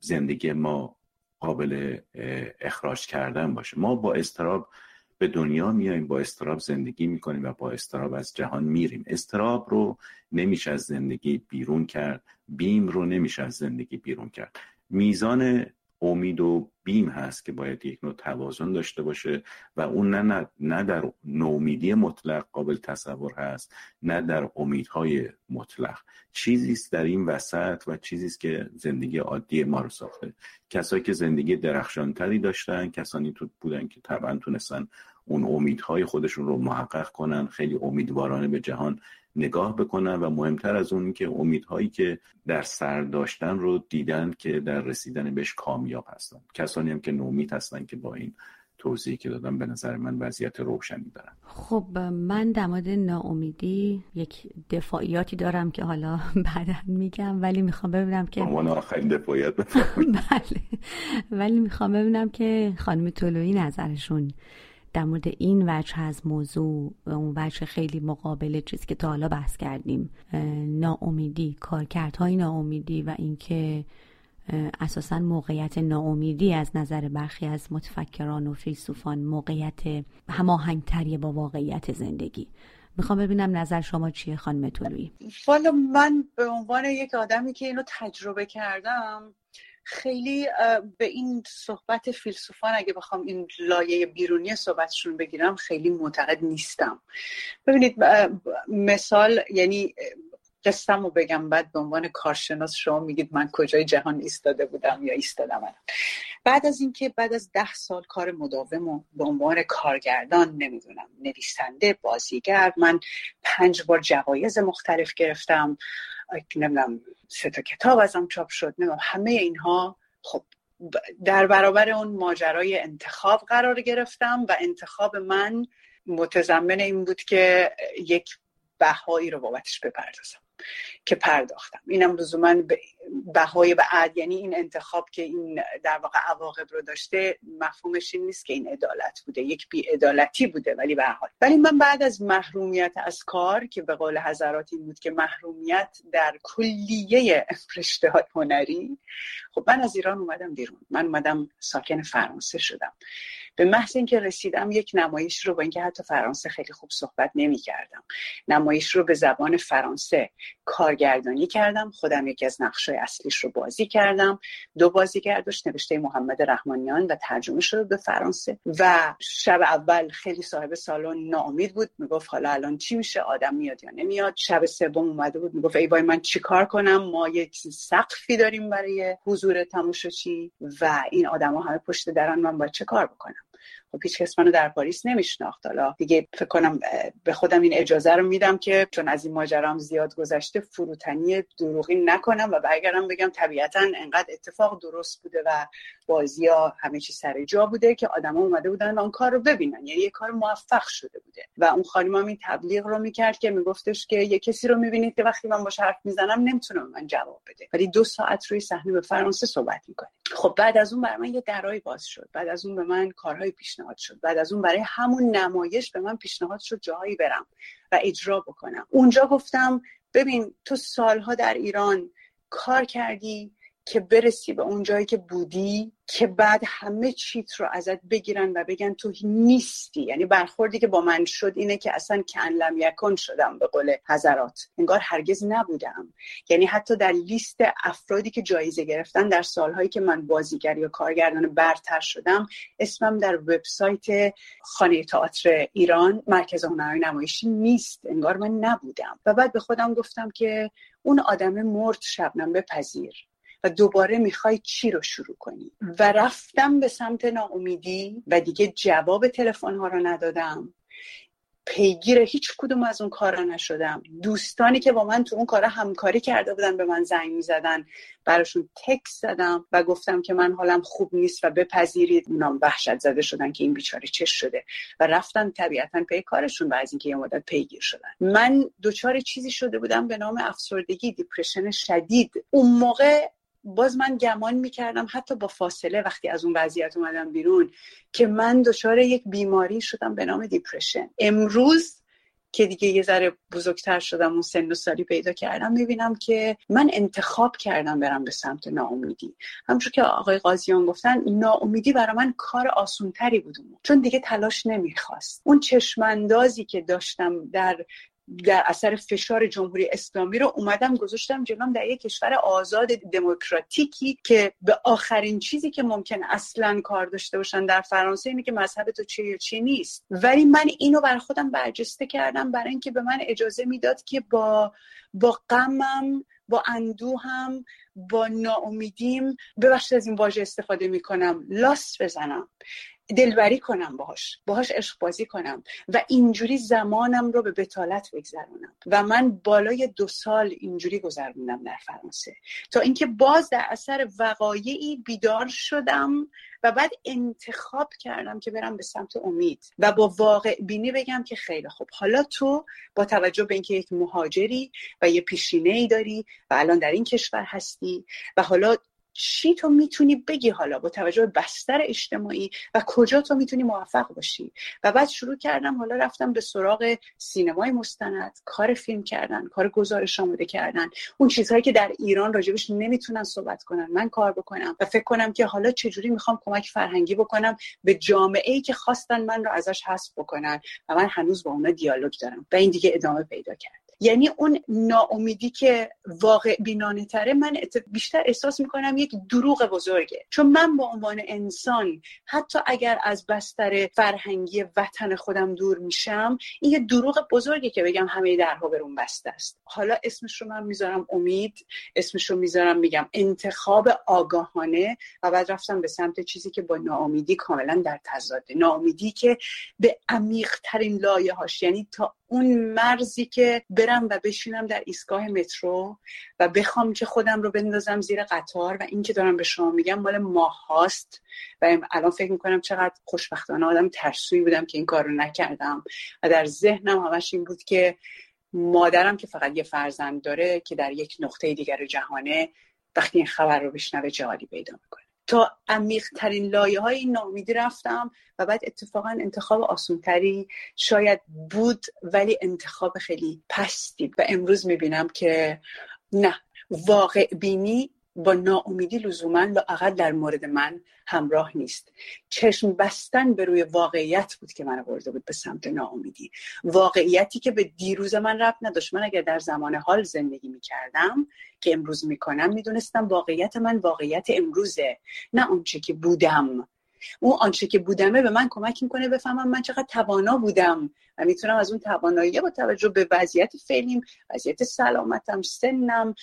زندگی ما قابل اخراج کردن باشه. ما با اضطراب به دنیا میاییم، با اضطراب زندگی میکنیم و با اضطراب از جهان میریم. اضطراب رو نمیشه از زندگی بیرون کرد، بیم رو نمیشه از زندگی بیرون کرد. میزان امید و بیم هست که باید یک نوع توازن داشته باشه و اون نه, نه در نومیدی مطلق قابل تصور هست، نه در امیدهای مطلق. چیزیست در این وسط و چیزیست که زندگی عادی ما رو ساخته. کسایی که زندگی درخشانتری داشتن، کسانی تو بودن که طبعا تونستن اون امیدهای خودشون رو محقق کنن، خیلی امیدوارانه به جهان نگاه بکنن و مهمتر از اون که امیدهایی که در سر داشتن رو دیدن که در رسیدن بهش کامیاب هستن. کسانی هم که نومید هستن که با این توضیحی که دادم به نظر من وضعیت روشنی دارن. خب من در مورد ناامیدی یک دفاعیاتی دارم که حالا بعداً میگم، ولی میخوام ببینم که من آخرین دفاعیت بله، ولی میخوام ببینم که خانم طلوعی نظرشون در مورد این وجه از موضوع و اون وجه خیلی مقابل چیزی که تا حالا بحث کردیم، ناامیدی، کارکردهای ناامیدی و اینکه اساساً موقعیت ناامیدی از نظر برخی از متفکران و فیلسوفان موقعیت هماهنگ‌تری با واقعیت زندگی. میخوام ببینم نظر شما چیه خانم طلوعی؟ والا من به عنوان یک آدمی که اینو تجربه کردم خیلی به این صحبت فیلسوفان، اگه بخوام این لایه بیرونی صحبتشون بگیرم، خیلی معتقد نیستم. ببینید مثال، یعنی قصم رو بگم، بعد به عنوان کارشناس شما میگید من کجای جهان ایستاده بودم یا ایستادم. بعد از اینکه بعد از ده سال کار مداوم و به عنوان کارگردان، نمیدونم نویسنده، بازیگر، من پنج بار جوایز مختلف گرفتم، نمیدونم سه تا کتاب ازم چاپ شد، نمیدونم همه اینها، خب در برابر اون ماجرای انتخاب قرار گرفتم و انتخاب من متضمن این بود که یک بهایی رو بابتش بپردازم که پرداختم. اینم لزوماً بهای به عد، یعنی این انتخاب که این در واقع عواقب رو داشته مفهومش این نیست که این عدالت بوده، یک بی‌عدالتی بوده، ولی به هر حال. ولی من بعد از محرومیت از کار که به قول حضرات این بود که محرومیت در کلیه رشته‌های هنری، خب من از ایران اومدم بیرون، من اومدم ساکن فرانسه شدم. به محض اینکه رسیدم یک نمایش رو، با اینکه حتی فرانسه خیلی خوب صحبت نمی‌کردم، نمایش رو به زبان فرانسه کارگردانی کردم، خودم یکی از نقشای اصلیش رو بازی کردم. دو بازیگر داشت، نوشته محمد رحمانیان و ترجمه شده به فرانسه. و شب اول خیلی صاحب سالن ناامید بود، میگفت حالا الان چی میشه، آدم میاد یا نمیاد. شب سوم اومده بود میگفت ای وای من چیکار کنم، ما یک سقفی داریم برای حضور تماشاچی و این آدما همه پشت درن، من باید چه کار بکنم؟ خب هیچ کس منو در پاریس نمیشناخت. حالا دیگه فکر کنم به خودم این اجازه رو میدم که چون از این ماجرام زیاد گذشته فروتنی دروغی نکنم و برگردم بگم طبیعتاً انقدر اتفاق درست بوده و بازیا همه چی سر جا بوده که آدما اومده بودن و اون کار رو ببینن، یعنی یه کار موفق شده بوده. و اون خانمم این تبلیغ رو میکرد که میگفتش که یه کسی رو میبینید که وقتی من باش حرف میزنم نمیتونم من جواب بده، ولی دو ساعت روی صحنه به فرانسه صحبت میکنه. خب بعد از اون برام یه درای باز شد، بعد از اون به من کارهای پیشنهاد شد، بعد از اون برای همون نمایش به من پیشنهاد شد جایی برم و اجرا بکنم. اونجا گفتم ببین تو سالها در ایران کار کردی که برسی به اون جایی که بودی، که بعد همه چیت رو ازت بگیرن و بگن تو نیستی. یعنی برخوردی که با من شد اینه که اصلا کنلم یکن شدم، به قول حضرات انگار هرگز نبودم. یعنی حتی در لیست افرادی که جایزه گرفتن در سالهایی که من بازیگر یا کارگردان برتر شدم، اسمم در وبسایت خانه تئاتر ایران مرکز هنرهای نمایشی نیست، انگار من نبودم. و بعد به خودم گفتم که اون آدم مرد شبنم بپذیر و دوباره میخوای چی رو شروع کنی؟ و رفتم به سمت ناامیدی و دیگه جواب تلفن ها رو ندادم، پیگیر هیچ کدوم از اون کارا نشدم. دوستانی که با من تو اون کارا همکاری کرده بودن به من زنگ میزدن، براشون تکست زدم و گفتم که من حالم خوب نیست و بپذیرید. اونام وحشت زده شدن که این بیچاره چه شده و رفتن طبیعتاً پی کارشون و از اینکه یه مدت پیگیر شدن. من دوچار چیزی شده بودم به نام افسردگی، دیپرشن شدید. اون موقع باز من گمان میکردم حتی با فاصله وقتی از اون وضعیت اومدم بیرون که من دچار یک بیماری شدم به نام دیپرشن. امروز که دیگه یه ذره بزرگتر شدم، اون سن و سالی پیدا کردم، میبینم که من انتخاب کردم برم به سمت ناامیدی. همونجور که آقای قاضیان گفتن، ناامیدی برای من کار آسونتری بود، چون دیگه تلاش نمیخواست. اون چشماندازی که داشتم در در اثر فشار جمهوری اسلامی رو اومدم گذاشتم جلوم در یک کشور آزاد دموکراتیکی که به آخرین چیزی که ممکن اصلاً کار داشته باشن در فرانسه اینه که مذهب تو چیه یا چی نیست. ولی من اینو برای خودم برجسته کردم برای اینکه به من اجازه میداد که با با غمم، با اندوهم، با ناامیدیم، ببخشید از این واژه استفاده میکنم، لاست بزنم، دلبری کنم، باهاش باهاش عشق بازی کنم و اینجوری زمانم رو به بتالت بگذرونم. و من بالای دو سال اینجوری گذروندم در فرانسه تا اینکه باز در اثر وقایعی بیدار شدم و بعد انتخاب کردم که برم به سمت امید و با واقع بینی بگم که خیلی خوب، حالا تو با توجه به اینکه یک مهاجری و یه پیشینه‌ای داری و الان در این کشور هستی و حالا چی تو میتونی بگی، حالا با توجه به بستر اجتماعی و کجا تو میتونی موفق باشی. و بعد شروع کردم، حالا رفتم به سراغ سینمای مستند، کار فیلم کردن، کار گزارش آماده کردن، اون چیزهایی که در ایران راجبش نمیتونن صحبت کنن من کار بکنم و فکر کنم که حالا چجوری میخوام کمک فرهنگی بکنم به جامعه‌ای که خواستن من رو ازش حذف بکنن و من هنوز با اونا دیالوگ دارم و این دیگه ادامه پیدا کرد. یعنی اون ناامیدی که واقع بینانه تره، من بیشتر احساس میکنم یک دروغ بزرگه، چون من به عنوان انسان حتی اگر از بستر فرهنگی وطن خودم دور میشم، این یه دروغ بزرگه که بگم همه درها برون بسته است. حالا اسمش رو من میذارم امید، اسمش رو میذارم، میگم انتخاب آگاهانه و بعد رفتم به سمت چیزی که با ناامیدی کاملا در تضاده، ناامیدی که به عمیق ترین لایه‌هاش، یعنی تا اون مرزی که برم و بشینم در ایستگاه مترو و بخوام که خودم رو بندازم زیر قطار و این که دارم به شما میگم مال ماه هاست و الان فکر میکنم چقدر خوشبختانه آدم ترسویی بودم که این کار رو نکردم. و در ذهنم همش این بود که مادرم که فقط یه فرزند داره که در یک نقطه دیگر جهانه، وقتی این خبر رو بشنوه جهالی پیدا میکنه. تا عمیق‌ترین لایه‌های این ناامیدی رفتم و بعد اتفاقا انتخاب آسونتری شاید بود، ولی انتخاب خیلی پستی. و امروز میبینم که نه، واقع بینی با ناامیدی لزوما لااقل در مورد من همراه نیست. چشم بستن به روی واقعیت بود که منو برده بود به سمت ناامیدی، واقعیتی که به دیروز من ربط نداشت. من اگر در زمان حال زندگی میکردم که امروز میکنم، میدونستم واقعیت من واقعیت امروزه، نه آنچه که بودم. اون آنچه که بودمه به من کمک میکنه بفهمم من چقدر توانا بودم و میتونم از اون توانایی با توجه به وضعیت فعلیم، وضعیت سلامتم، سنم،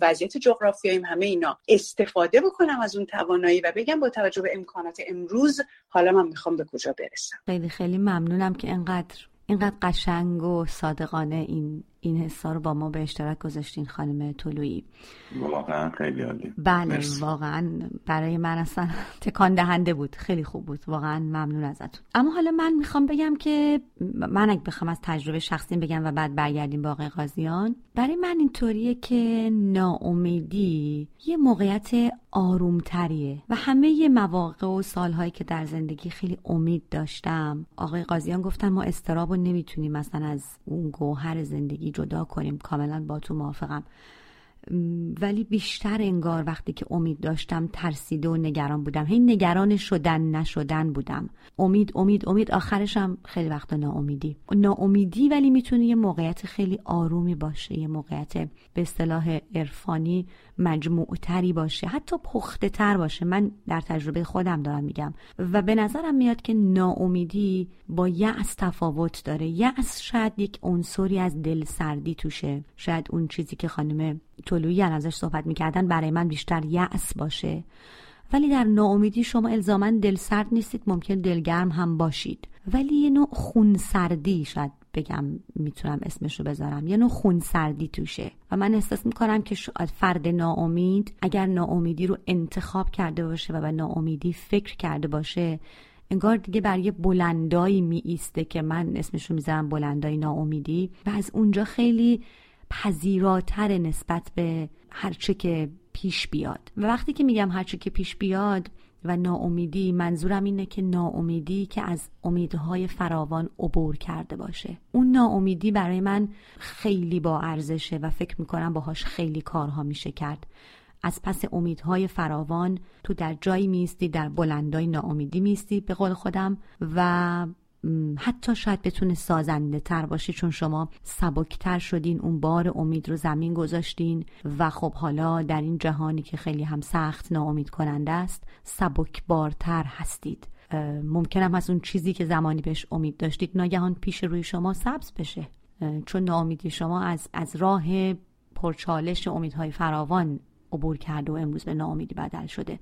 وضعیت جغرافیاییم، همه اینا استفاده بکنم از اون توانایی و بگم با توجه به امکانات امروز حالا من میخوام به کجا برسم. خیلی خیلی ممنونم که اینقدر اینقدر قشنگ و صادقانه این این حسا رو با ما به اشتراک گذاشتین خانم طلوعی. واقعا خیلی عالی. بله مرسی. واقعا برای من اصلا تکان دهنده بود، خیلی خوب بود، واقعا ممنون ازتون. اما حالا من میخوام بگم که من اگه بخوام از تجربه شخصیم بگم و بعد برگردیم با آقای قاضیان، برای من اینطوریه که ناامیدی یه موقعیت آرومتریه و همه ی مواقع و سالهایی که در زندگی خیلی امید داشتم، آقای قاضیان گفتن ما استرابو نمیتونیم مثلا از اون گوهر زندگی جدا کنیم، کاملا با تو موافقم، ولی بیشتر انگار وقتی که امید داشتم ترسیده و نگران بودم، هی نگران شدن نشدن بودم، امید امید امید، آخرشم خیلی وقتا ناامیدی ناامیدی ولی میتونه یه موقعیت خیلی آرومی باشه، یه موقعیت به اصطلاح عرفانی مجموع تری باشه، حتی پخته تر باشه. من در تجربه خودم دارم میگم و به نظرم میاد که ناامیدی با یأس تفاوت داره. یأس شاید یک عنصری از دلسردی توشه، شاید اون چیزی که خانم طلوعی ازش صحبت میکردن برای من بیشتر یأس باشه، ولی در ناامیدی شما الزاماً دلسرد نیستید، ممکن دلگرم هم باشید، ولی یه نوع خونسردی، شاید بگم میتونم اسمش رو بذارم، یه نوع خونسردی توشه. و من احساس میکنم که فرد ناامید اگر ناامیدی رو انتخاب کرده باشه و به ناامیدی فکر کرده باشه، انگار دیگه بر یه بلندایی می ایسته که من اسمش رو میذارم بلندای ناامیدی، و از اونجا خیلی پذیراتر نسبت به هرچه که پیش بیاد. و وقتی که میگم هرچه که پیش بیاد و ناامیدی، منظورم اینه که ناامیدی که از امیدهای فراوان عبور کرده باشه. اون ناامیدی برای من خیلی با ارزشه و فکر میکنم باهاش خیلی کارها میشه کرد. از پس امیدهای فراوان تو در جایی میستی، در بلندای ناامیدی میستی به قول خودم، و حتی شاید بتونه سازنده تر باشی، چون شما سبکتر شدین، اون بار امید رو زمین گذاشتین و خب حالا در این جهانی که خیلی هم سخت ناامید کننده است سبک بارتر هستید. ممکنم از اون چیزی که زمانی بهش امید داشتید ناگهان پیش روی شما سبز بشه، چون ناامیدی شما از, از راه پرچالش امیدهای فراوان عبور کرده و امروز به ناامیدی بدل شده.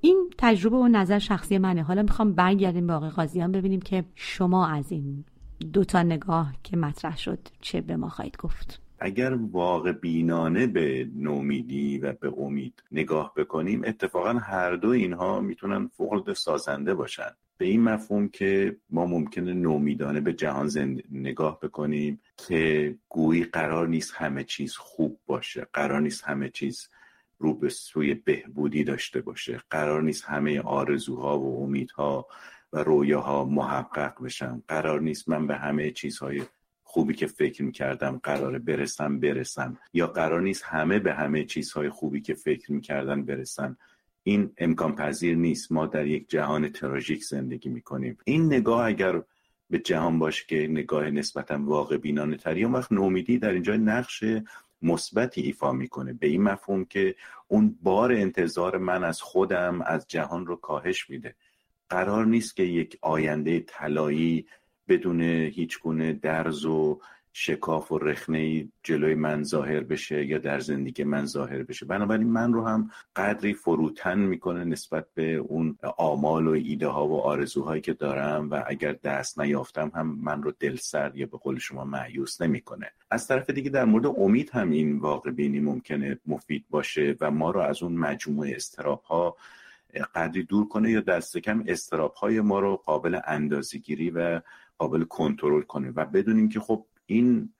این تجربه و نظر شخصی منه. حالا میخوام برگردیم به آقای قاضیان ببینیم که شما از این دو تا نگاه که مطرح شد چه به ما خواهید گفت. اگر واقع بینانه به نومیدی و به امید نگاه بکنیم، اتفاقا هر دو اینها میتونن فوق سازنده باشن، به این مفهوم که ما ممکنه نومیدانه به جهان زند... نگاه بکنیم که گویی قرار نیست همه چیز خوب باشه، قرار نیست همه چیز رو به سوی بهبودی داشته باشه، قرار نیست همه آرزوها و امیدها و رویاها محقق بشن، قرار نیست من به همه چیزهای خوبی که فکر میکردم قراره برسم برسم، یا قرار نیست همه به همه چیزهای خوبی که فکر میکردن برسن. این امکان پذیر نیست. ما در یک جهان تراژیک زندگی میکنیم. این نگاه اگر به جهان باشه که نگاه نسبتا واقع بینانه تری، اون وقت نومیدی در اینجا نقش مثبتی ایفا میکنه، به این مفهوم که اون بار انتظار من از خودم، از جهان رو کاهش میده. قرار نیست که یک آینده طلایی بدون هیچگونه درز و شکاف و رخنه‌ای جلوی من ظاهر بشه یا در زندگی من ظاهر بشه. بنابراین من رو هم قدری فروتن میکنه نسبت به اون آمال و ایده ها و آرزوهایی که دارم، و اگر دست نیافتم هم من رو دلسر یا به قول شما مایوس نمیکنه. از طرف دیگه در مورد امید هم این واقع بینی ممکنه مفید باشه و ما رو از اون مجموعه اضطراب‌ها قدری دور کنه، یا دست کم اضطراب‌های ما رو قابل اندازه‌گیری و قابل کنترل کنه، و بدونیم که خب این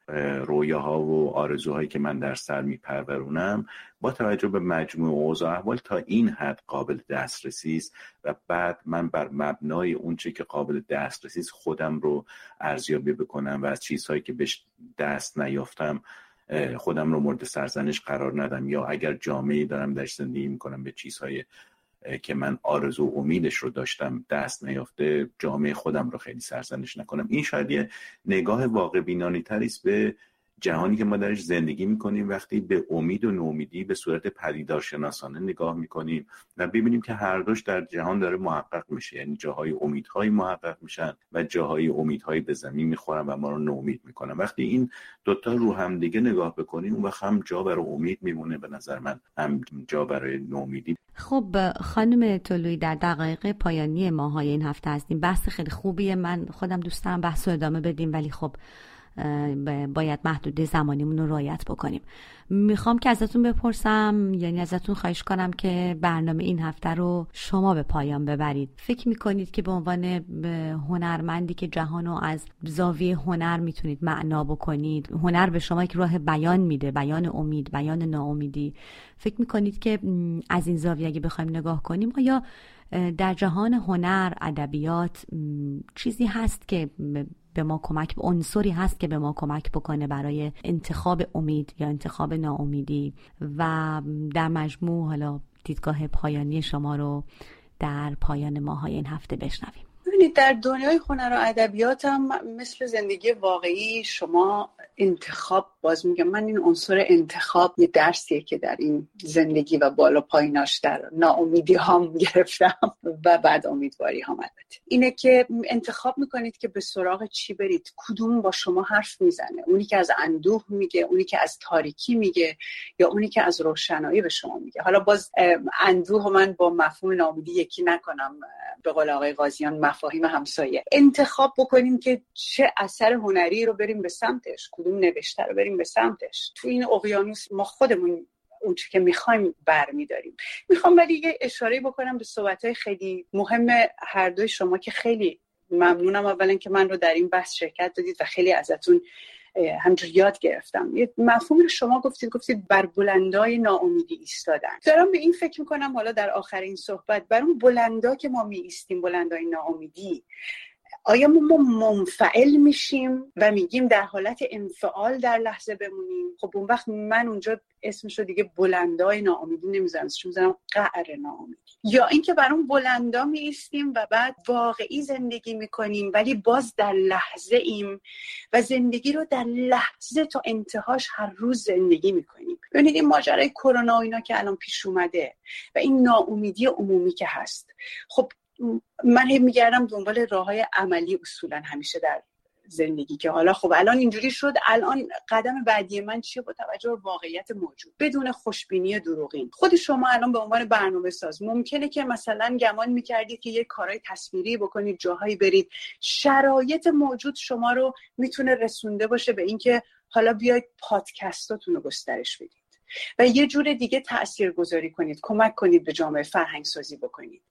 رویاها و آرزوهایی که من در سر میپرورونم با توجه به مجموع اوضاع احوال تا این حد قابل دسترسی است، و بعد من بر مبنای اون چه که قابل دسترسی است خودم رو ارزیابی بکنم و از چیزهایی که بهش دست نیافتم خودم رو مورد سرزنش قرار ندم، یا اگر جامعه‌ای دارم درش زندگی میکنم به چیزهای که من آرزو و امیدش رو داشتم دست نیافته، جامعه خودم رو خیلی سرزنش نکنم. این شاید یه نگاه واقع بینانه تری است به جهانی که ما درش زندگی میکنیم، وقتی به امید و نومیدی به صورت پدیدارشناسانه نگاه میکنیم و ببینیم که هر دوش در جهان داره محقق میشه، یعنی جاهای امیدهای محقق میشن و جاهای امیدهای به زمین میخورن و ما رو نومید میکنن. وقتی این دوتا رو هم دیگه نگاه بکنیم، اون وقت هم جا برای امید میمونه به نظر من، هم جا برای نومیدی. خب خانم طلوعی، در دقایق پایانی ماهای این هفته هستیم. بحث خیلی خوبیه، من خودم دوست دارم بحث رو ادامه بدیم، ولی خب باید محدوده زمانیمون رو رعایت بکنیم. میخوام که ازتون بپرسم، یعنی ازتون خواهش کنم که برنامه این هفته رو شما به پایان ببرید. فکر میکنید که به عنوان هنرمندی که جهان رو از زاویه هنر میتونید معنا بکنید، هنر به شما یک راه بیان میده، بیان امید، بیان ناامیدی، فکر میکنید که از این زاویه اگه بخوایم نگاه کنیم، آیا در جهان هنر، ادبیات چیزی هست که به ما کمک، عنصری هست که به ما کمک بکنه برای انتخاب امید یا انتخاب ناامیدی؟ و در مجموع حالا دیدگاه پایانی شما رو در پایان ماهای این هفته بشنویم. ببینید، در دنیای هنر و ادبیات هم مثل زندگی واقعی شما انتخاب، باز میگم من این عنصر انتخاب یه درسیه که در این زندگی و بالا پاییناش در ناامیدی هام گرفتم و بعد امیدواری هام، البته اینه که انتخاب میکنید که به سراغ چی برید، کدوم با شما حرف میزنه، اونی که از اندوه میگه، اونی که از تاریکی میگه، یا اونی که از روشنایی به شما میگه. حالا باز اندوه من با مفهوم ناامیدی یکی نکنم، به قول آقای قاضیان مفاهیم همسایه. انتخاب بکنیم که چه اثر هنری رو بریم به سمتش، کدوم نوشته رو بریم به سمتش. تو این اقیانوس ما خودمون اون چیزی که میخوایم برمیداریم. میخوام ولی یه اشاره بکنم به صحبت‌های خیلی مهم هر دوی شما که خیلی ممنونم اولا که من رو در این بحث شرکت دادید و خیلی ازتون همینجور یاد گرفتم. یه مفهومی رو شما گفتید، گفتید بر بلندای ناامیدی ایستادن. دارم به این فکر میکنم حالا در آخرین صحبت، بر اون بلندا که ما می ایستیم، بلندای ناامیدی، آیا ما منفعل میشیم و میگیم در حالت انفعال در لحظه بمونیم؟ خب اون وقت من اونجا اسمش رو دیگه بلندای ناامیدی نمیذارم، چون میذارم قعر ناامیدی. یا اینکه بر اون بلندا می ایستیم و بعد واقعی زندگی میکنیم، ولی باز در لحظه ایم و زندگی رو در لحظه تا انتهاش هر روز زندگی میکنیم. ببینید این ماجرای کرونا و اینا که الان پیش اومده و این ناامیدی عمومی که هست، خب من هم میگردم دنبال راه‌های عملی اصولا همیشه در زندگی، که حالا خب الان اینجوری شد، الان قدم بعدی من چیه با توجه به واقعیت موجود، بدون خوشبینی دروغین. خود شما الان به عنوان برنامه‌ساز ممکنه که مثلا گمان می‌کردید که یه کارهای تصویری بکنید، جاهایی برید، شرایط موجود شما رو میتونه رسونده باشه به اینکه حالا بیاید پادکستاتون رو گسترش بدید و یه جور دیگه تاثیرگذاری کنید، کمک کنید به جامعه، فرهنگ سازی بکنید.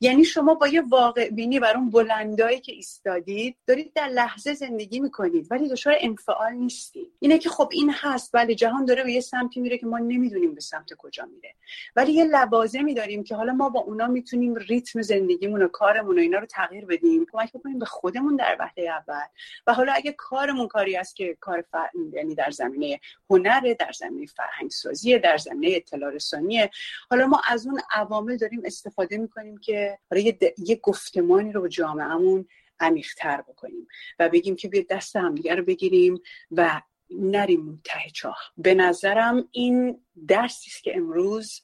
یعنی شما با یه واقع بینی بر اون بلندایی که ایستادید دارید در لحظه زندگی میکنید، ولی دچار انفعال نیستید. اینه که خب این هست، بله جهان داره به یه سمتی میره که ما نمیدونیم به سمت کجا میره، ولی یه لوازمی داریم که حالا ما با اونا میتونیم ریتم زندگیمون و کارمون و اینا رو تغییر بدیم، کمک بکنیم به خودمون در وهله اول. و حالا اگه کارمون کاری است که کار ف... یعنی در زمینه هنر، در زمینه فرهنگ سازی، در زمینه اطلاع رسانی، حالا ما از اون عوامل داریم استفاده میکنیم که یه, د... یه گفتمانی رو به جامعهمون عمیق‌تر بکنیم و بگیم که بیاید دست همدیگه رو بگیریم و نریم ته چاه. به نظرم این درسی است که امروز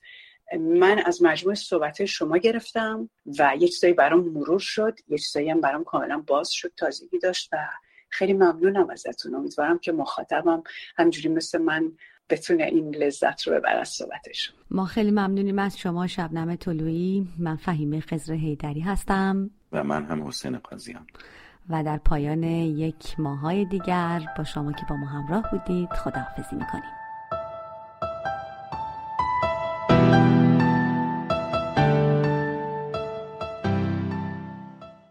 من از مجموع صحبت شما گرفتم و یه چیزایی برام مرور شد، یه چیزایی هم برام کاملا باز شد، تازگی داشت و خیلی ممنونم ازتون. امیدوارم که مخاطبم همجوری مثل من بتونه این لذت رو ببره از صحبتش. ما خیلی ممنونیم از شما شبنم طلوعی. من فهیمه خضر حیدری هستم و من هم حسین قاضیان، و در پایان یک ماهای دیگر با شما که با ما همراه بودید خداحافظی میکنیم.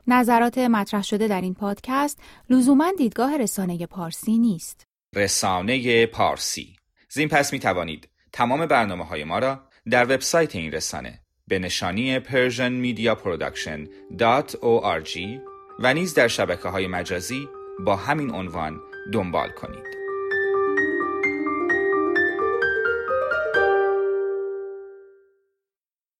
نظرات مطرح شده در این پادکست لزوماً دیدگاه رسانه پارسی نیست. رسانه پارسی زین پس می توانید تمام برنامه های ما را در وبسایت این رسانه به نشانی پرژن مدیا پروداکشن دات او آر جی و نیز در شبکه های مجازی با همین عنوان دنبال کنید.